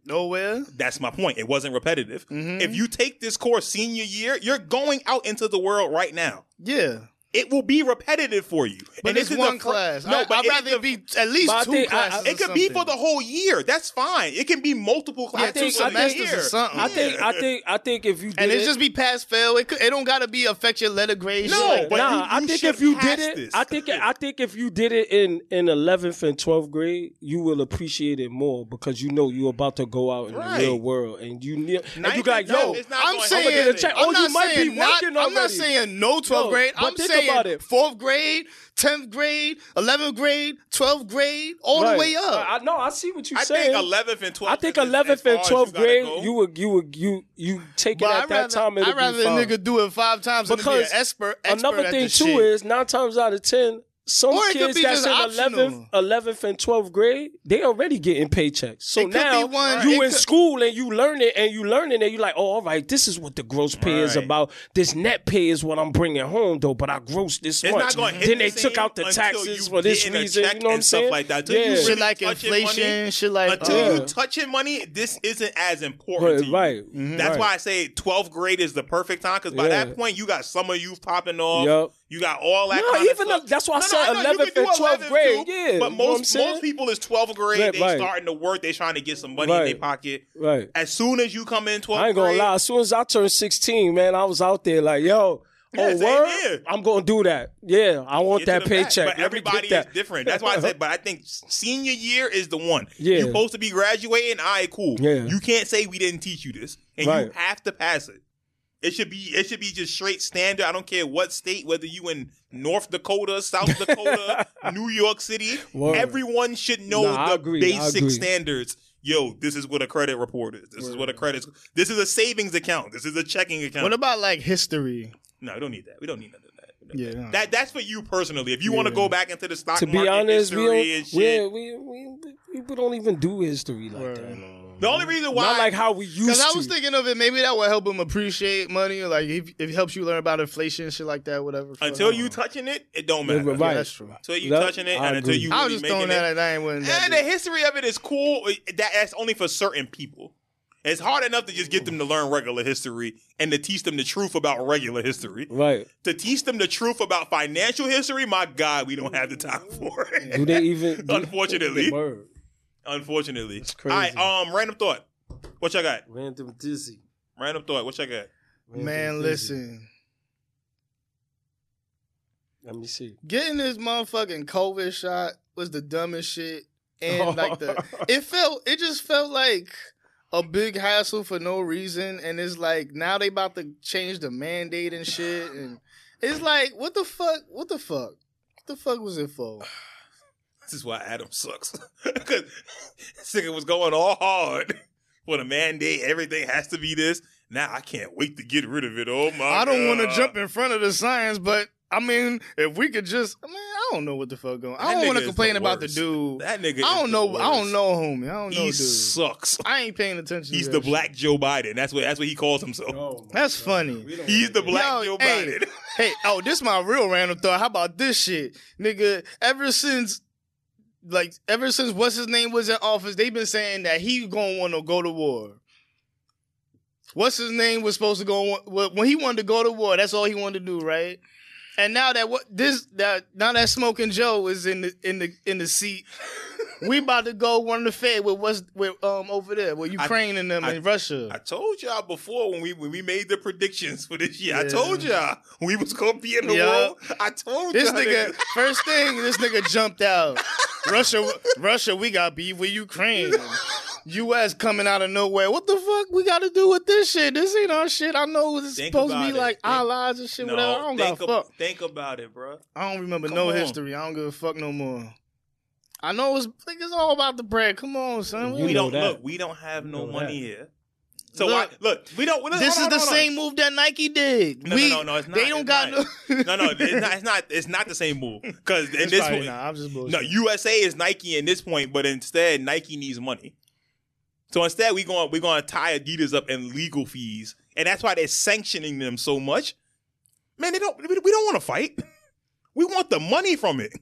Nowhere. That's my point. It wasn't repetitive. Mm-hmm. If you take this course senior year, you're going out into the world right now. Yeah. It will be repetitive for you. But and it's this one fr- class. No, I, but I'd rather it be at least two think, classes. I, I, it could be for the whole year. That's fine. It can be multiple classes. Yeah, two semesters or something. I think. I think. I think if you did and it, it just be pass fail. It, could, it don't gotta be affect your letter grade. No, like but nah, you, you I think if you did it, this. I think. I think if you did it in in eleventh and twelfth grade, you will appreciate it more because you know you're about to go out in right. the real world and you need. And you like, yo, I'm saying. Oh, you might be working. I'm not saying no twelfth grade. I'm saying. About it. Fourth grade, tenth grade, eleventh grade, twelfth grade, all right. the way up. I know. I, I see what you're I saying. I think eleventh and twelfth. I think eleventh and twelfth grade, go. you would, you would, you you take but it at I'd that rather, time. I'd rather a nigga do it five times because than be an expert. expert another at thing this too shit. is nine times out of ten, some kids that's in eleventh, eleventh and twelfth grade, they already getting paychecks. So it now one, you in could... school and you learn it and you learn it and you like, oh, all right, this is what the gross pay right. is about. This net pay is what I'm bringing home though, but I gross this it's much. Not then they the took out the taxes for this reason. You know what I'm saying? Like that. Yeah. Really shit like inflation. Money, shit like until uh, you touching money, this isn't as important. Right. To you. right. Mm-hmm, that's right. why I say twelfth grade is the perfect time because by yeah. that point you got summer youth popping off. Yep. You got all that. No, kind even of stuff. A, that's why I no, said no, eleventh and twelfth grade. Too, yeah, but most you know most people is twelfth grade. Right, they right. starting to work. They trying to get some money right. in their pocket. Right. As soon as you come in twelfth grade, I ain't gonna grade, lie. As soon as I turned sixteen, man, I was out there like, yo. Yes, oh, word? I'm gonna do that. Yeah, I want that paycheck. Back. But everybody is different. That's why I said. But I think senior year is the one. Yeah. You're supposed to be graduating. All right, cool. Yeah. You can't say we didn't teach you this, and right. you have to pass it. It should be it should be just straight standard. I don't care what state, whether you in North Dakota, South Dakota, New York City. Word. Everyone should know nah, the basic standards yo, this is what a credit report is. This right. is what a credit. This is a savings account. This is a checking account. What about like history? No, we don't need that. We don't need none of that. Yeah, no. that that's for you personally. If you yeah. want to go back into the stock to market, to be honest, we don't, and shit, we, we we we don't even do history like right. that. No. The only reason why, not like how we used to. Because I was thinking of it, maybe that would help him appreciate money, or like if, if it helps you learn about inflation and shit like that, whatever. Until you touching it, it don't matter. Yeah, right. That's true. Until you that, touching it, I and agree. Until you, I was really just throwing that at. I ain't winning. And the history of it is cool. That that's only for certain people. It's hard enough to just get them to learn regular history and to teach them the truth about regular history. Right. To teach them the truth about financial history, my God, we don't have the time for it. Do they even? Unfortunately. They Unfortunately. That's crazy. All right, um, random thought. What y'all got? Random dizzy. Random thought. What y'all got? Random Man, dizzy. Listen. Let me see. Getting this motherfucking COVID shot was the dumbest shit. And like the, it felt, it just felt like a big hassle for no reason, and it's like now they about to change the mandate and shit, and it's like what the fuck, what the fuck, what the fuck was it for? This is why Adam sucks, because nigga was going all hard for the mandate. Everything has to be this. Now I can't wait to get rid of it. Oh my! I don't want to jump in front of the science, but I mean, if we could just, I mean, I don't know what the fuck going on. I don't want to complain the about the dude. That nigga I don't know. I don't know, homie. I don't know, he dude. He sucks. I ain't paying attention He's to the shit. Black Joe Biden. That's what That's what he calls himself. Oh that's God. Funny. He's the Black Yo, Joe hey, Biden. Hey, oh, this is my real random thought. How about this shit? Nigga, ever since, like, ever since what's his name was in office, they've been saying that he gonna want to go to war. What's his name was supposed to go, when he wanted to go to war, that's all he wanted to do, right? And now that what this that now that Smoking Joe is in the in the in the seat, we about to go run the Fed with what's with um over there with Ukraine I, and them I, and Russia. I told y'all before when we when we made the predictions for this year. Yeah. I told y'all we was gonna be in the Yo. world. I told this y'all nigga that. First thing this nigga jumped out. Russia Russia we got beef with Ukraine. U S coming out of nowhere. What the fuck we got to do with this shit? This ain't our shit. I know it's think supposed to be it. Like think, our lives and shit. No, whatever. I don't give a fuck. Think about it, bro. I don't remember Come no on. history. I don't give a fuck no more. I know it's, like, it's all about the bread. Come on, son. We, we don't that. look. We don't have we no money that. here. So look, I, look, we don't. Look, this hold, is hold, the hold, same hold. move that Nike did. No, we, no, no, no, it's not. They don't got not. no. no, no, it's not. It's not. It's not the same move because in this point, not. I'm just bullshit. No, U S A is Nike in this point, but instead Nike needs money. So instead, we're going we're going to tie Adidas up in legal fees, and that's why they're sanctioning them so much. Man, they don't. We don't want to fight. We want the money from it,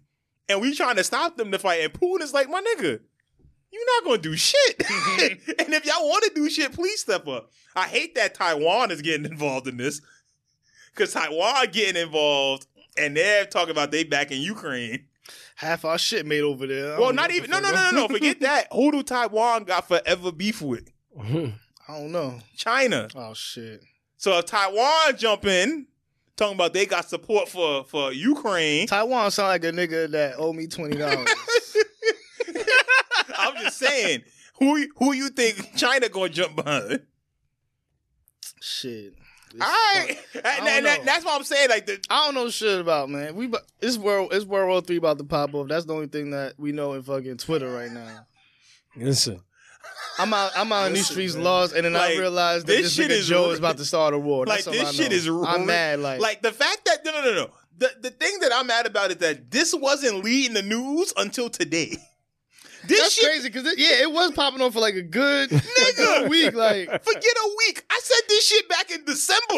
and we trying to stop them to fight. And Putin is like, my nigga, you're not going to do shit. Mm-hmm. And if y'all want to do shit, please step up. I hate that Taiwan is getting involved in this, because Taiwan getting involved, and they're talking about they back in Ukraine. Half our shit made over there. I well, not even. No, no, no, no, no. Forget that. Who do Taiwan got forever beef with? I don't know. China. Oh, shit. So if Taiwan jump in, talking about they got support for, for Ukraine. Taiwan sound like a nigga that owe me twenty dollars. I'm just saying. Who who you think China going to jump behind? Shit. It's All right, and, and that, that's what I'm saying. Like, the, I don't know shit about man. We it's world it's World War Three about to pop off. That's the only thing that we know in fucking Twitter right now. Listen, I'm out. I'm out in these streets, man. Laws, and then like, I realized that this, this nigga is Joe rude. is about to start a war. That's like all this I know. shit is. Rude. I'm mad. Like, like the fact that no, no, no, no. The the thing that I'm mad about is that this wasn't leading the news until today. This That's shit, crazy because yeah, it was popping on for like a good nigga like, week. Like forget a week. I said this shit back in December.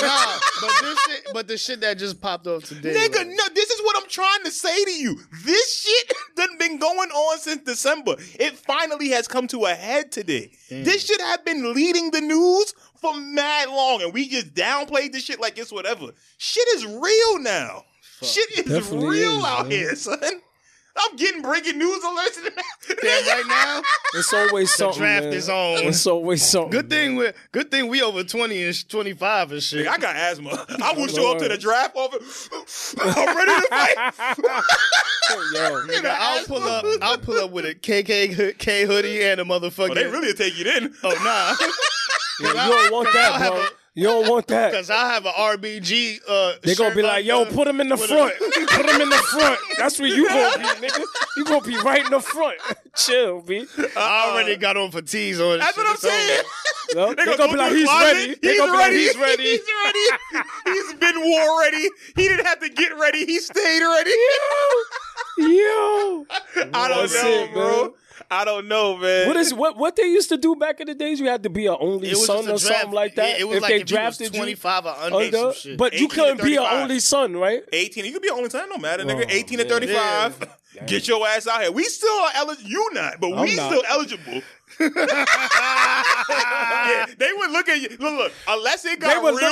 Nah, but this shit, but the shit that just popped off today, nigga. Like, no, this is what I'm trying to say to you. This shit done been going on since December. It finally has come to a head today. Damn. This shit have been leading the news for mad long, and we just downplayed this shit like it's whatever. Shit is real now. Fuck. Shit is Definitely real is, out man. here, son. I'm getting breaking news alerts. Damn, right now, it's always something. The draft man. is on. It's always something. Good thing we, good thing we over twenty and twenty-five and shit. I got asthma. I would show up to the draft over. I'm ready to fight. Yo, nigga, I'll pull up. I'll pull up with a K K K hoodie and a motherfucker. Oh, they really take you then. Oh nah. Yeah, you don't want that, bro. You don't want that. Because I have an R B G uh, They're going to be like, yo, put them in the front. Put them in the front. That's where you going to be, nigga. You going to be right in the front. Chill, B. I already uh, got on fatigues on this That's shit. What I'm saying. No? They're, They're going to be like, he's ready. He's gonna ready. Be like, he's ready. He's ready. He's been war ready. He didn't have to get ready. He stayed ready. Yo. Yo. I don't That's know, it, bro. bro. I don't know, man. What is what what they used to do back in the days? You had to be an only son or draft. something like that. Yeah, it was if like they if drafted you was twenty-five you, or under, under some shit. But you couldn't be an only son, right? eighteen You could be an only son. It don't matter, nigga. Oh, eighteen man. to thirty-five Yeah. Get your ass out here. We still are eligible. You not, but I'm we not. still eligible. Yeah, they would look at you. Look, look unless it got real right, bad.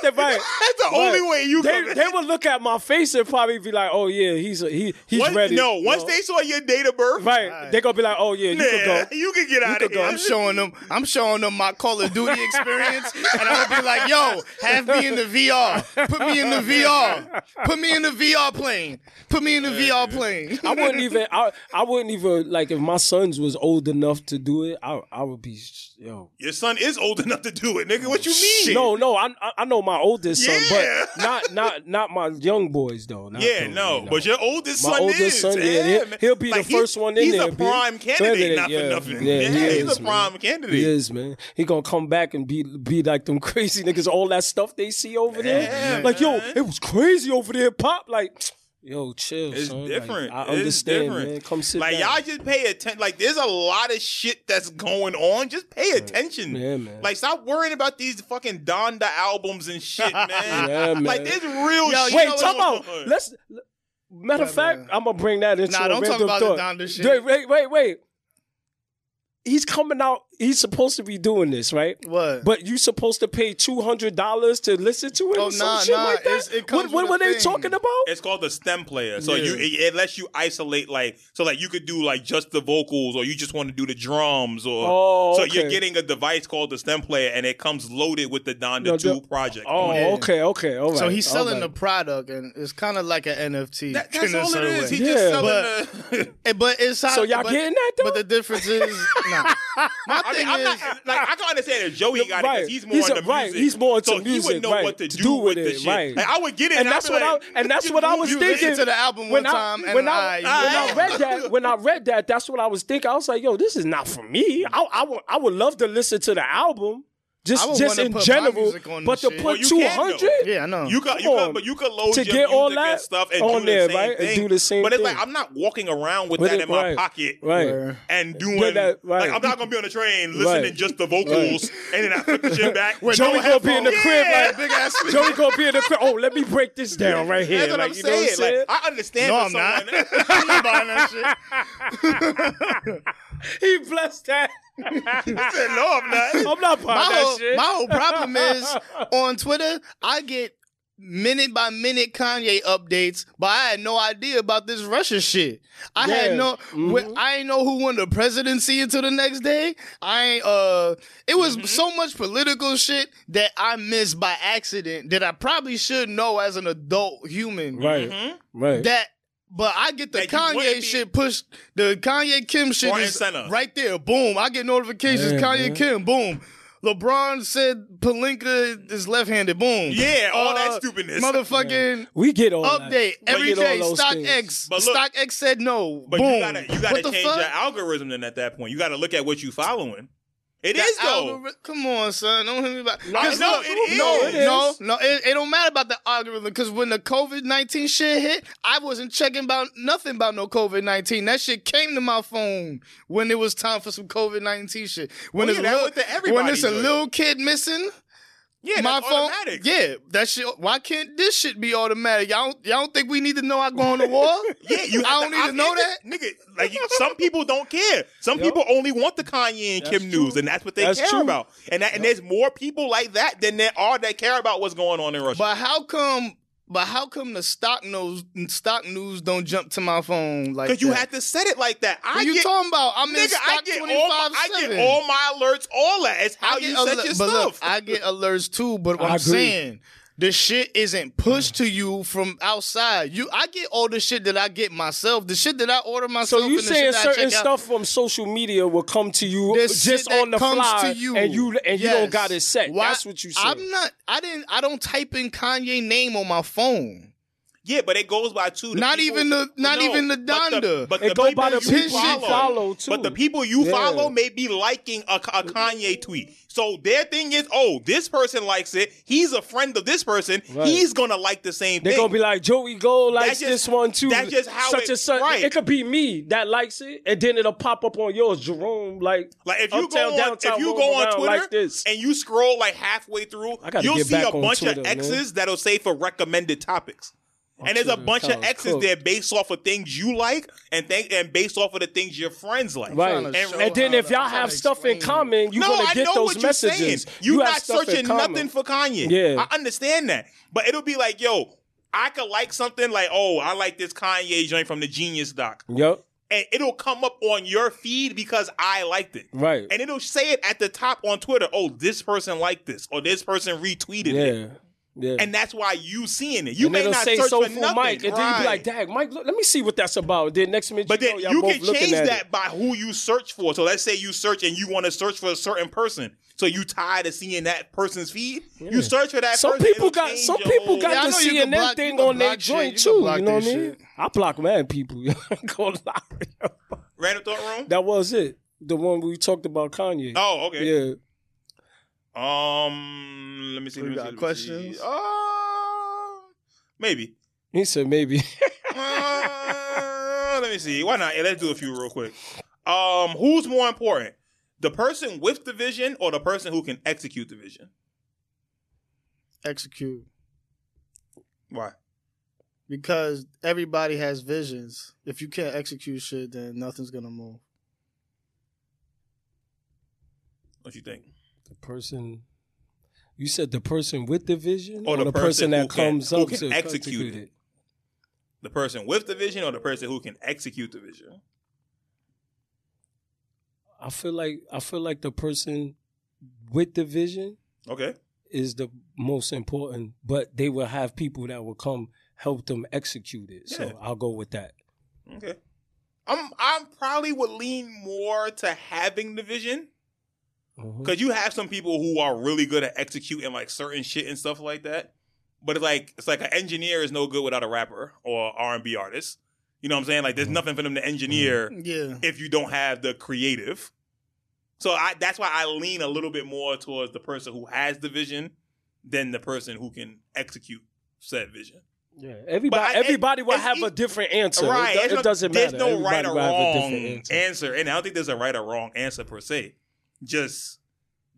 Unless right. That's the but only way you. They, they would look at my face and probably be like, "Oh yeah, he's a, he he's once, ready." No, once you know? they saw your date of birth, right? right. They gonna be like, "Oh yeah, you nah, can go. You can get out you of here." Go. I'm showing them. I'm showing them my Call of Duty experience, and I'm gonna be like, "Yo, have me in the V R. Put me in the V R. Put me in the V R plane. Put me in the yeah, V R plane." I wouldn't even. I, I wouldn't even like if my sons was old enough to do it. I I would be yo. Your son is old enough to do it, nigga. What you mean? No, no. I I know my oldest yeah. son, but not not not my young boys though. Not yeah, those, no. You know. But your oldest my son oldest is. Son, yeah, yeah, he'll, he'll be like the he, first one in he's there. He's a prime be, candidate. Not yeah, for nothing. Yeah, yeah, he yeah is, he's a prime man. candidate. He is, man. He gonna come back and be be like them crazy niggas. All that stuff they see over there. Yeah, like man. yo, it was crazy over there. Pop like. Yo, chill. It's son. different. Like, I understand, different. man. Come sit Like, down. y'all just pay attention. Like, there's a lot of shit that's going on. Just pay man. attention. Yeah, man. Like, stop worrying about these fucking Donda albums and shit, man. Yeah, man. Like, there's real Yo, shit. Wait, talk about... On. Let's... Matter of yeah, fact, man. I'm gonna bring that into nah, a don't talk about thought. the Donda shit. Wait, wait, wait, wait. He's coming out. He's supposed to be doing this, right? What? But you supposed to pay two hundred dollars to listen to it? Oh, or some nah, shit nah. like that. It's, it comes what what were they thing. talking about? It's called the Stem Player. So yeah. you it, it lets you isolate, like so, like you could do like just the vocals, or you just want to do the drums, or oh, okay. so you're getting a device called the Stem Player, and it comes loaded with the Donda no, two the, project. Oh, yeah. okay, okay, all right. So he's selling right. the product, and it's kind of like an N F T. That, that's all it is. He's yeah. just selling but, the. But it's how, so y'all but, getting that though. But the difference is. Nah. My I thing mean, I'm is, not, like, I can understand that Joey got right. it because he's more he's into a, music. Right. He's more into so music. So he would know right. what to do, to do with, with it. This right. shit. Like, I would get it, and, and that's what like, I and that's what I was thinking to the album one time. When, I, when, I, I, when I read that, when I read that, that's what I was thinking. I was like, "Yo, this is not for me. I, I would, I would love to listen to the album." Just, just in general, but to shit. put well, two hundred, yeah, I know. You could, you could, but you could load to your get all that stuff and on do the there, same right? thing. And do the same but it's thing. like I'm not walking around with, with that it, in my right. pocket, right. and doing that, right. like I'm not gonna be on the train listening right. just the vocals, right. and then I flip the shit back. Joey no gonna be in the crib, yeah. like big ass. Joey gonna be in the crib. Oh, let me break this down right here. That's what like, I'm you saying. Know what like I understand. No, I'm not. He blessed that. He said, no, I'm not. I'm not part of that shit. My whole problem is on Twitter, I get minute by minute Kanye updates, but I had no idea about this Russia shit. I yeah. had no, mm-hmm. I ain't know who won the presidency until the next day. I ain't, uh, it was mm-hmm. so much political shit that I missed by accident that I probably should know as an adult human. Right. Mm-hmm. Right. That. But I get the like Kanye shit pushed, the Kanye Kim shit is right there. Boom. I get notifications. Man, Kanye man. Kim. Boom. LeBron said Pelinka is left-handed. Boom. Yeah, all uh, that stupidness. Motherfucking man. we get all update that. every day. StockX. StockX said no. But boom. you gotta you gotta change your algorithm then at that point. You gotta look at what you following. It that is though. Algori- Come on, son. Don't hit me about. No, no, no, it is. No, it is. no, no. It, it don't matter about the algorithm because when the COVID nineteen shit hit, I wasn't checking about nothing about no COVID nineteen. That shit came to my phone when it was time for some COVID nineteen shit. When oh, it's yeah, li- when it's a doing. little kid missing. Yeah, my that's phone, automatic. Yeah, that shit. Why can't this shit be automatic? Y'all don't, y'all don't think we need to know I go on the wall? yeah, you. I don't to, need I to know that, nigga. Like you, some people don't care. Some yep. people only want the Kanye and that's Kim true. news, and that's what they that's care true. about. And that, yep. and there's more people like that than there are that care about what's going on in Russia. But how come? But how come the stock news stock news don't jump to my phone like that? Because you had to set it like that. What are you talking about? I'm in stock twenty-five seven. I get all my alerts, all that. It's how you set your stuff. But look, I get alerts too, but what I'm saying, The shit isn't pushed to you from outside. You, I get all the shit that I get myself. The shit that I order myself. So you saying certain stuff from social media will come to you just on the fly, to you. and you and yes. you don't got it set. Why? That's what you said. I'm not. I didn't. I don't type in Kanye name on my phone. Yeah, but it goes by two. Not people, even the not no, even the Donda. But the, but it the goes by the people you follow. follow too. But the people you yeah. follow may be liking a, a Kanye tweet. So their thing is, oh, this person likes it. He's a friend of this person. Right. He's gonna like the same They're thing. They're gonna be like, Joey Gold likes just, this one too. That's just how such it, and such. Right. It could be me that likes it, and then it'll pop up on yours, Jerome. Like, like if you uptown, go on, downtown, if you go on Twitter like this, and you scroll like halfway through, you'll see a bunch Twitter, of X's man. that'll say for recommended topics. And there's a bunch of X's there based off of things you like and th- and based off of the things your friends like. Right. And, and then if y'all have stuff in common, you're no, going to get those messages. You're you not searching nothing for Kanye. Yeah. I understand that. But it'll be like, yo, I could like something like, oh, I like this Kanye joint from the Genius Doc. Yep. And it'll come up on your feed because I liked it. Right. And it'll say it at the top on Twitter. Oh, this person liked this or this person retweeted yeah. it. Yeah. Yeah. And that's why you seeing it. You and may not say search so for nothing, Mike, and right. then you be like, "Dag, Mike, look, let me see what that's about." Then next minute, but you then know, you can change that it. by who you search for. So let's say you search and you want to search for a certain person. So you tired of seeing that person's feed? Yeah. You search for that. Some person. People got some people got yeah, to seeing that thing on their joint too. You know what I mean? I block mad people. Random thought room. That was it. The one we talked about Kanye. Oh, okay. Yeah. Um, let me see. We let me got see, questions. Oh, uh, maybe. He said maybe. uh, let me see. Why not? Yeah, let's do a few real quick. Um, who's more important, the person with the vision or the person who can execute the vision? Execute. Why? Because everybody has visions. If you can't execute shit, then nothing's gonna move. What you think? The person, you said the person with the vision or the, or the person, person that can, comes up to execute it? The person with the vision or the person who can execute the vision? I feel like I feel like the person with the vision okay. is the most important, but they will have people that will come help them execute it. Yeah. So I'll go with that. Okay. I'm I probably would lean more to having the vision. Because you have some people who are really good at executing like certain shit and stuff like that. But it's like it's like an engineer is no good without a rapper or R and B artist. You know what I'm saying? Like there's nothing for them to engineer yeah. if you don't have the creative. So I, that's why I lean a little bit more towards the person who has the vision than the person who can execute said vision. Yeah, everybody I, everybody it, will have e- a different answer. Right. It, it no, doesn't there's matter. There's no everybody right or wrong answer. answer. And I don't think there's a right or wrong answer per se. Just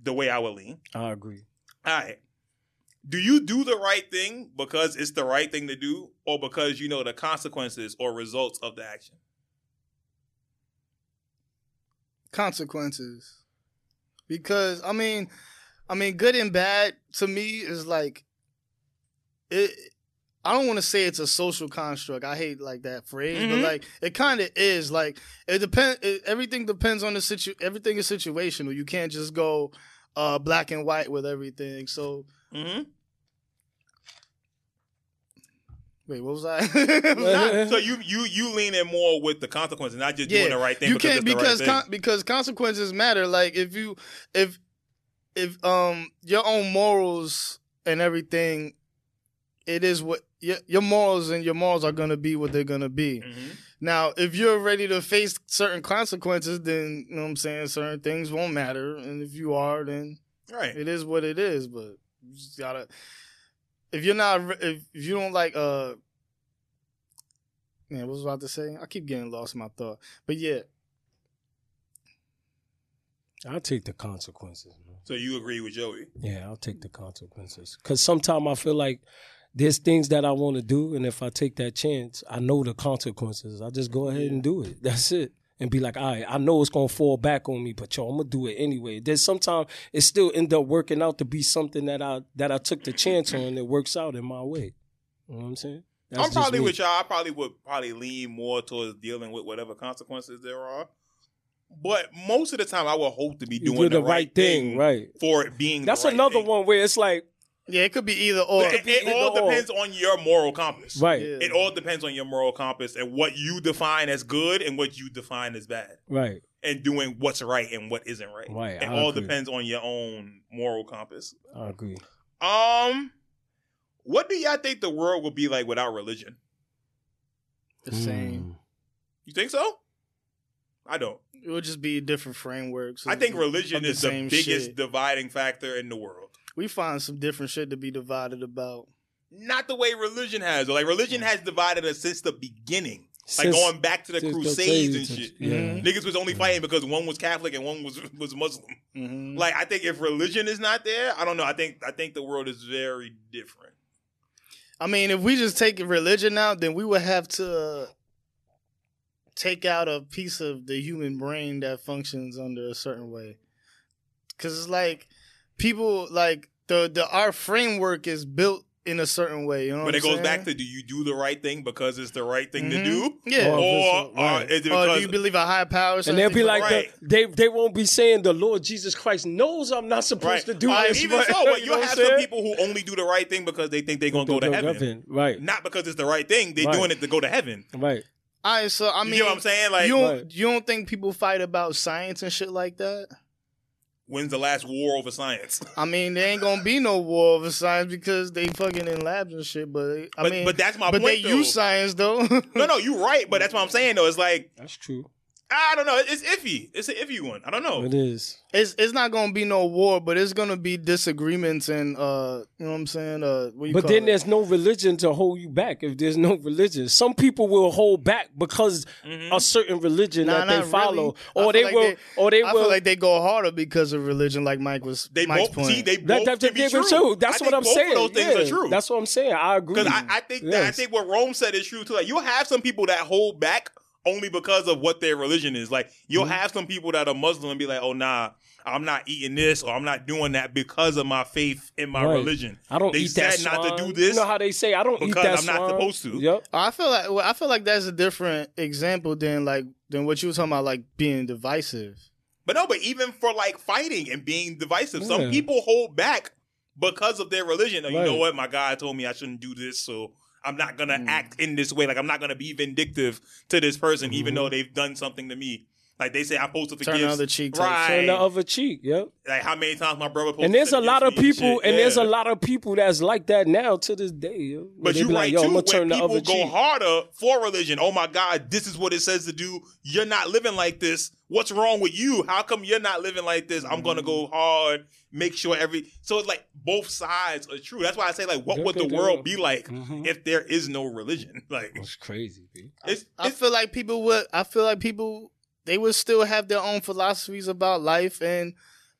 the way I would lean. I agree. All right. Do you do the right thing because it's the right thing to do or because you know the consequences or results of the action? Consequences. Because, I mean, I mean, good and bad to me is like, it. I don't want to say it's a social construct. I hate like that phrase, mm-hmm. but like it kind of is. Like it depends. Everything depends on the situ. Everything is situational. You can't just go uh, black and white with everything. So, mm-hmm. wait, what was I? Not, so you you you lean in more with the consequences, not just yeah, doing the right thing. You because can't it's because the right con- thing. because consequences matter. Like if you if if um your own morals and everything. It is what your, your morals and your morals are going to be what they're going to be. Mm-hmm. Now, if you're ready to face certain consequences, then, you know what I'm saying, certain things won't matter. And if you are, then right. it is what it is. But you just got to, if you're not, if, if you don't like, uh, man, what was I about to say? I keep getting lost in my thought. But yeah. I'll take the consequences. Man. So you agree with Joey? Yeah, I'll take the consequences. Because sometimes I feel like, there's things that I want to do, and if I take that chance, I know the consequences. I just go ahead yeah. and do it. That's it. And be like, all right, I know it's going to fall back on me, but yo, I'm going to do it anyway. Then sometimes it still end up working out to be something that I that I took the chance on and it works out in my way. You know what I'm saying? That's I'm probably with y'all. I probably would probably lean more towards dealing with whatever consequences there are. But most of the time, I would hope to be doing do the, the right, right thing, thing right. for it being That's the right another thing. One where it's like, Yeah, it could be either or. It, it, it all depends or. on your moral compass. Right. Yeah. It all depends on your moral compass and what you define as good and what you define as bad. Right. And doing what's right and what isn't right. Right. It I all agree. depends on your own moral compass. I agree. Um, what do y'all think the world would be like without religion? The same. Mm. You think so? I don't. It would just be different frameworks. I think religion is the biggest shit. dividing factor in the world. We find some different shit to be divided about. Not the way religion has. Like, religion has divided us since the beginning. Like, since, going back to the Crusades the and shit. Yeah. Niggas was only fighting because one was Catholic and one was was Muslim. Mm-hmm. Like, I think if religion is not there, I don't know. I think I think the world is very different. I mean, if we just take religion out, then we would have to take out a piece of the human brain that functions under a certain way. Because it's like, people, like, the, the our framework is built in a certain way, you know what But it I'm goes saying? back to, do you do the right thing because it's the right thing mm-hmm. to do? Yeah. Or, or, right. or, is it because, or do you believe a higher power? And they'll be like, right. the, they they won't be saying the Lord Jesus Christ knows I'm not supposed right. to do right. this. Even right. so, but you you'll have some people who only do the right thing because they think they're going to go to heaven. heaven. Right. Not because it's the right thing. They're right. doing it to go to heaven. Right. All right, so, I mean. You know what I'm saying? Like, you don't, right. you don't think people fight about science and shit like that? When's the last war over science? I mean, there ain't gonna be no war over science because they fucking in labs and shit. But I but, mean, but that's my but point. But they though. use science though. no, no, you're right. But that's what I'm saying though. It's like that's true. I don't know. It's iffy. It's an iffy one. I don't know. It is. It's it's not gonna be no war, but it's gonna be disagreements and uh, you know what I'm saying. Uh, what you but call then it? There's no religion to hold you back. If there's no religion, some people will hold back because mm-hmm. a certain religion nah, that they follow, really. or they like will, they, or they I will. I feel like they go harder because of religion. Like Mike was. They Mike's both. See, they both that, that, be true. true. That's I what I'm both saying. Of those things yeah, are true. That's what I'm saying. I agree. Because I, I think yes. that, I think what Rome said is true too. Like, you have some people that hold back only because of what their religion is. Like, you'll mm-hmm. have some people that are Muslim and be like, oh, nah, I'm not eating this or I'm not doing that because of my faith in my right. religion. I don't they eat that They said not to do this. You know how they say, I don't eat that Because I'm not swan. supposed to. Yep. I feel like well, I feel like that's a different example than, like, than what you were talking about, like, being divisive. But no, but even for, like, fighting and being divisive, yeah. some people hold back because of their religion. Like, right. You know what? My God told me I shouldn't do this, so I'm not going to mm. act in this way. Like, I'm not going to be vindictive to this person, mm. even though they've done something to me. Like, they say, I'm supposed to forgive. Turn the other cheek. Right. Turn the other cheek, yep. Like, how many times my brother posted And there's a lot of people, and yeah. there's a lot of people that's like that now to this day. Yo. But you're right, like, Yo, too, when people go cheek. harder for religion. Oh, my God, this is what it says to do. You're not living like this. What's wrong with you? How come you're not living like this? I'm mm. going to go hard, make sure every... So, it's like, both sides are true. That's why I say, like, what Look would the world them. be like mm-hmm. if there is no religion? Like, that's crazy, dude. It's, I, I it's, feel like people would... I feel like people... They would still have their own philosophies about life, and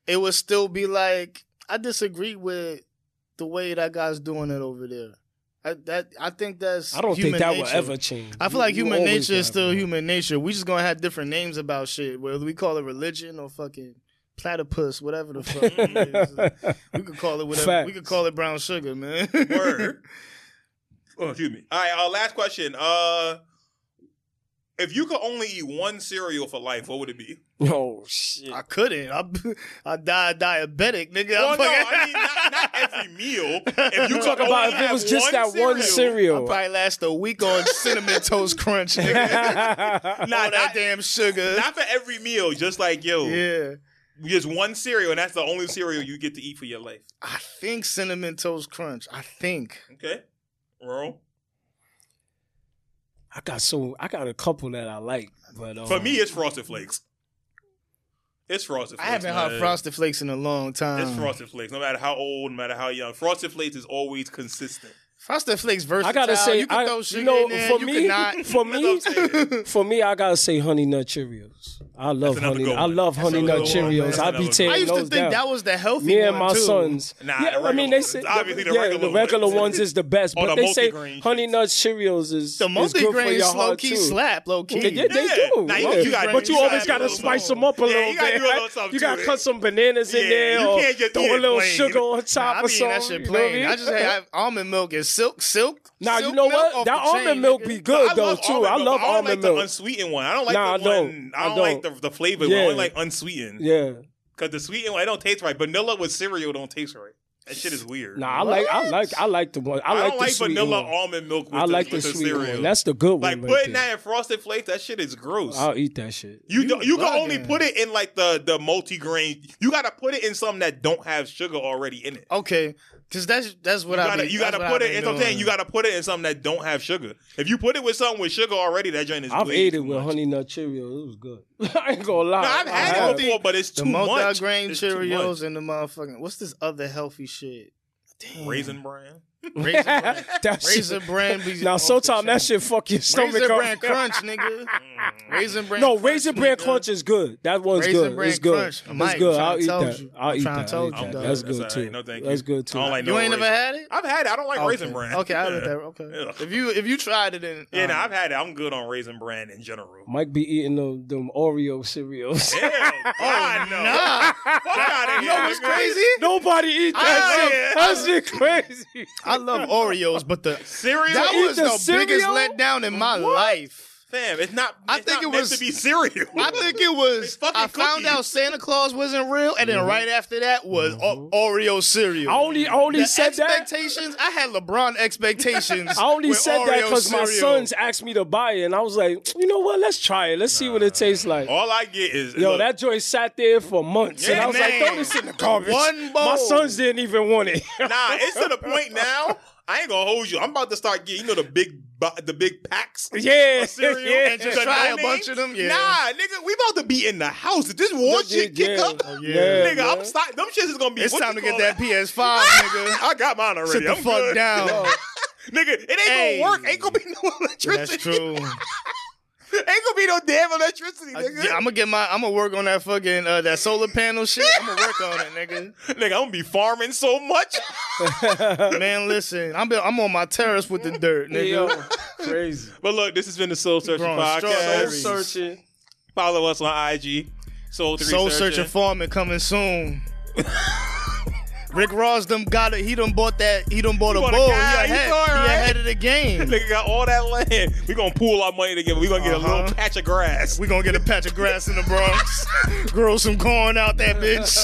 it would still be like, I disagree with the way that guy's doing it over there. I, that I think that's I don't human think that nature. will ever change. I feel you, like human nature is still been. human nature. We just gonna have different names about shit, whether we call it religion or fucking platypus, whatever the fuck it is. We could call it whatever. Facts. We could call it brown sugar, man. Word. Oh, excuse me. All right, uh, last question. Uh. If you could only eat one cereal for life, what would it be? Oh, shit. I couldn't. I, I died diabetic, nigga. Well, I'm no, fucking... I mean, not, not every meal. If you talk about if it was just that cereal, one cereal. I'd probably last a week on Cinnamon Toast Crunch, nigga. Not nah, that damn sugar. Not for every meal. Just like, yo. Yeah. Just one cereal, and that's the only cereal you get to eat for your life. I think Cinnamon Toast Crunch. I think. Okay. Rural. I got so I got a couple that I like, but um, for me it's Frosted Flakes. It's Frosted Flakes. I haven't had Frosted Flakes in a long time. It's Frosted Flakes, no matter how old, no matter how young. Frosted Flakes is always consistent. Frosted Flakes versatile. I gotta say, you can I, throw sugar you know, in there. For you me, cannot. for me, for me, I gotta say Honey Nut Cheerios. I love honey. I love That's Honey Nut Cheerios. I be taking those I used to think down. that was the healthy one. Me and one my too. sons. Nah, yeah, I mean they say obviously the, the regular, yeah, the regular ones is the best, but the they say Honey Nut Cheerios is the multigrain slow key slap, low key. Yeah, yeah, they do. Now, you, yeah. you gotta, but you, you always gotta, gotta spice them up a little bit. You gotta cut some bananas in there, or throw a little sugar on top or something. I mean that shit plain. I just have almond milk and silk, silk. Now you know what? That almond milk be good though too. I love almond milk. I don't like the unsweetened one. I don't like the one. I don't like. The, the flavor, yeah. but only like unsweetened. Yeah. Because the sweetened one, it don't taste right. Vanilla with cereal don't taste right. That shit is weird. Nah, I what? like I like I like the one. I, I like don't the like sweet vanilla one. Almond milk. With I like the, the, the sweet cereal. One. That's the good one. Like right putting there. That in Frosted Flakes, that shit is gross. I'll eat that shit. You you, you can only put it in like the the multigrain. You gotta put it in something that don't have sugar already in it. Okay, because that's that's what you I gotta, mean. You gotta that's put it. It's I'm saying you gotta put it in something that don't have sugar. If you put it with something with sugar already, that joint is. I've ate it with much. Honey Nut Cheerios. It was good. I ain't gonna lie. No, I've had it before, but it's too much. The multigrain Cheerios and the motherfucking what's this other healthy shit? Shit. Damn. Raisin Bran. Raisin Bran. Raisin Bran. Now, sometimes that shit fuck your stomach up. Raisin Bran Crunch, nigga. Raisin Bran No, Raisin Bran Crunch is good. That one's good. It's good. It's good. I'll eat that. I'll eat that. That's good, too. No, thank you. That's good, too. You ain't never had it? I've had it. I don't like Raisin Bran. Okay, I'll eat that. Okay. If you if you tried it, then... Yeah, no, I've had it. I'm good on Raisin Bran in general. Mike be eating them Oreo cereals. Hell, God, no. Fuck out of here. You know what's crazy? Nobody eat that shit. That shit crazy. I love Oreos, but the cereal that was the, the biggest letdown in my what? life. Fam, it's not. It's I think not it meant was to be cereal. I think it was. I found cookies. out Santa Claus wasn't real, and then mm-hmm. right after that was mm-hmm. o- Oreo cereal. I only, I only said expectations, that. I had LeBron expectations. I only said Oreo that because my sons asked me to buy it, and I was like, you know what? Let's try it. Let's see what it tastes like. All I get is yo. Look, that joint sat there for months, yeah, and I was man. like, throw this in the garbage. One bowl. My sons didn't even want it. Nah, it's to the point now. I ain't gonna hold you. I'm about to start getting, you know, the big. But the big packs, yeah, of cereal, yeah, and just try a bunch of them. Yeah. Nah, nigga, we about to be in the house. If this war yeah, shit kick yeah. up, oh, yeah, nigga, yeah. I'm start, them shits is gonna be. It's time to get that, that P S five, nigga. I got mine already. Sit the I'm fuck good. down, nigga. It ain't hey. gonna work. Ain't gonna be no electricity. That's true. Ain't gonna be no damn electricity, nigga. Uh, yeah, I'm gonna get my. I'm gonna work on that fucking uh, that solar panel shit. I'm gonna work on it, nigga. Nigga, I'm gonna be farming so much. Man, listen, I'm be, I'm on my terrace with the dirt, nigga. Yo, crazy. But look, this has been the Soul Searching podcast. Soul Searching. Follow us on I G. Soul Three Soul Searching Farming coming soon. Rick Ross done got it. He done bought that. He done bought he a bull. He ahead. Right? He ahead of the game. Nigga got all that land. We gonna pool our money together. We gonna get uh-huh. a little patch of grass. We gonna get a patch of grass in the Bronx. Grow some corn out that bitch.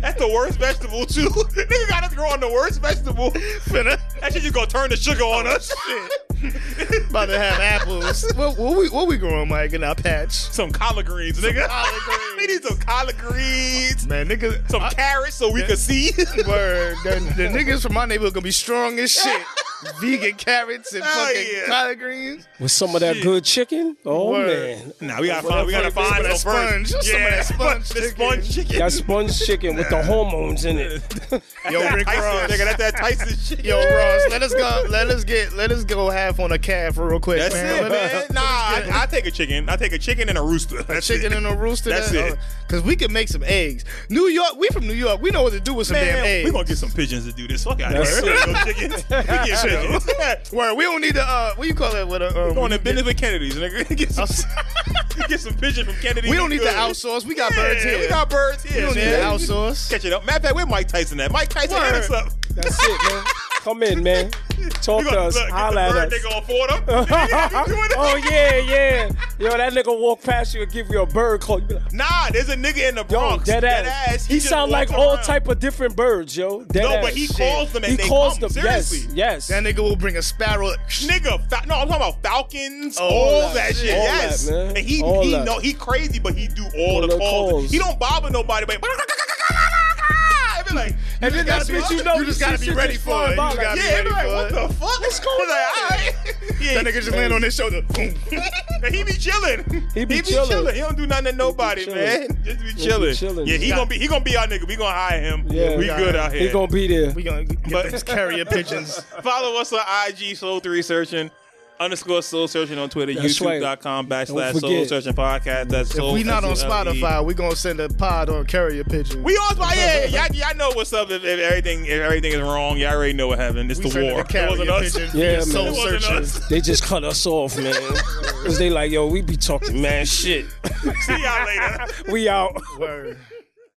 That's the worst vegetable too. Nigga got us growing the worst vegetable. That shit just gonna turn the sugar on oh, us. Shit. About to have apples. What, what we what we growing, Mike? In our patch? Some collard greens, nigga. Some collard greens. We need some collard greens, man, nigga. Some I, carrots so we yeah. can see. Word. The, the niggas from my neighborhood gonna be strong as shit. Vegan carrots and fucking oh, yeah. collard greens with some of that shit. Good chicken. Oh Word. man! Nah, we gotta find. We gotta find some sponge. Yeah, some of that sponge, the sponge chicken. That sponge chicken with the hormones in it. Yo, Rick Ross, nigga, that's that Tyson shit. Yo, Ross, let us go. Let us get. Let us go half on a calf real quick. That's man. it, man. Nah, I, I take a chicken. I take a chicken and a rooster. That's a chicken it. and a rooster. That's that, it. Because we can make some eggs. New York. We from New York. We know what to do with some man, damn eggs. We gonna get some pigeons to do this. Fuck out of here. We get. Word, we don't need the uh, what you call that? With a uh, we're going to business with Kennedy's, nigga. Get some, get some pigeon from Kennedy's. We don't need good. the outsource. We got yeah, birds here. We got birds here. We don't man. need the outsource. Catch it up. Matter of fact, where Mike Tyson at? Mike Tyson, hit us up. That's it, man. Come in, man. Talk gonna, to us. Look, holla at us. Nigga on Fordham. Oh yeah, yeah. Yo, that nigga walk past you and give you a bird call. Like, nah, there's a nigga in the Bronx. Yo, dead ass. Dead ass. He, he sound like all around. type of different birds, yo. Dead no, ass. but he calls them. And he they calls come. them. Seriously. Yes, yes. That nigga will bring a sparrow. Nigga, fa- no, I'm talking about falcons. Oh, all that, that shit. All yes. That, man. And he all he that. know he crazy, but he do all, all the, the calls. calls. He don't bother nobody. But like, and then that's what you know. You just gotta be ready for it. You just gotta be ready for it. What the fuck? What's going on? That nigga just land on his shoulder. And he be chilling. He be chilling. He don't do nothing to nobody, man. Just be chilling. Yeah, he gonna be. He gonna be our nigga. We gonna hire him. Yeah, we good out here. He gonna be there. We gonna get those carrier pigeons. Follow us on I G Soul Three Searching. Underscore Soul Searching on Twitter, YouTube.com backslash Soul Searching Podcast. That's Soul. If we not on Spotify, we gonna send a pod or a carrier pigeon. We on Spotify. Yeah, y'all, y'all know what's up. If, if everything, if everything is wrong, y'all already know what happened. It's we the war. It wasn't us. Yeah, Soul it wasn't us. They just cut us off, man. Cause they like, yo, we be talking mad shit. See y'all later. We out. Word.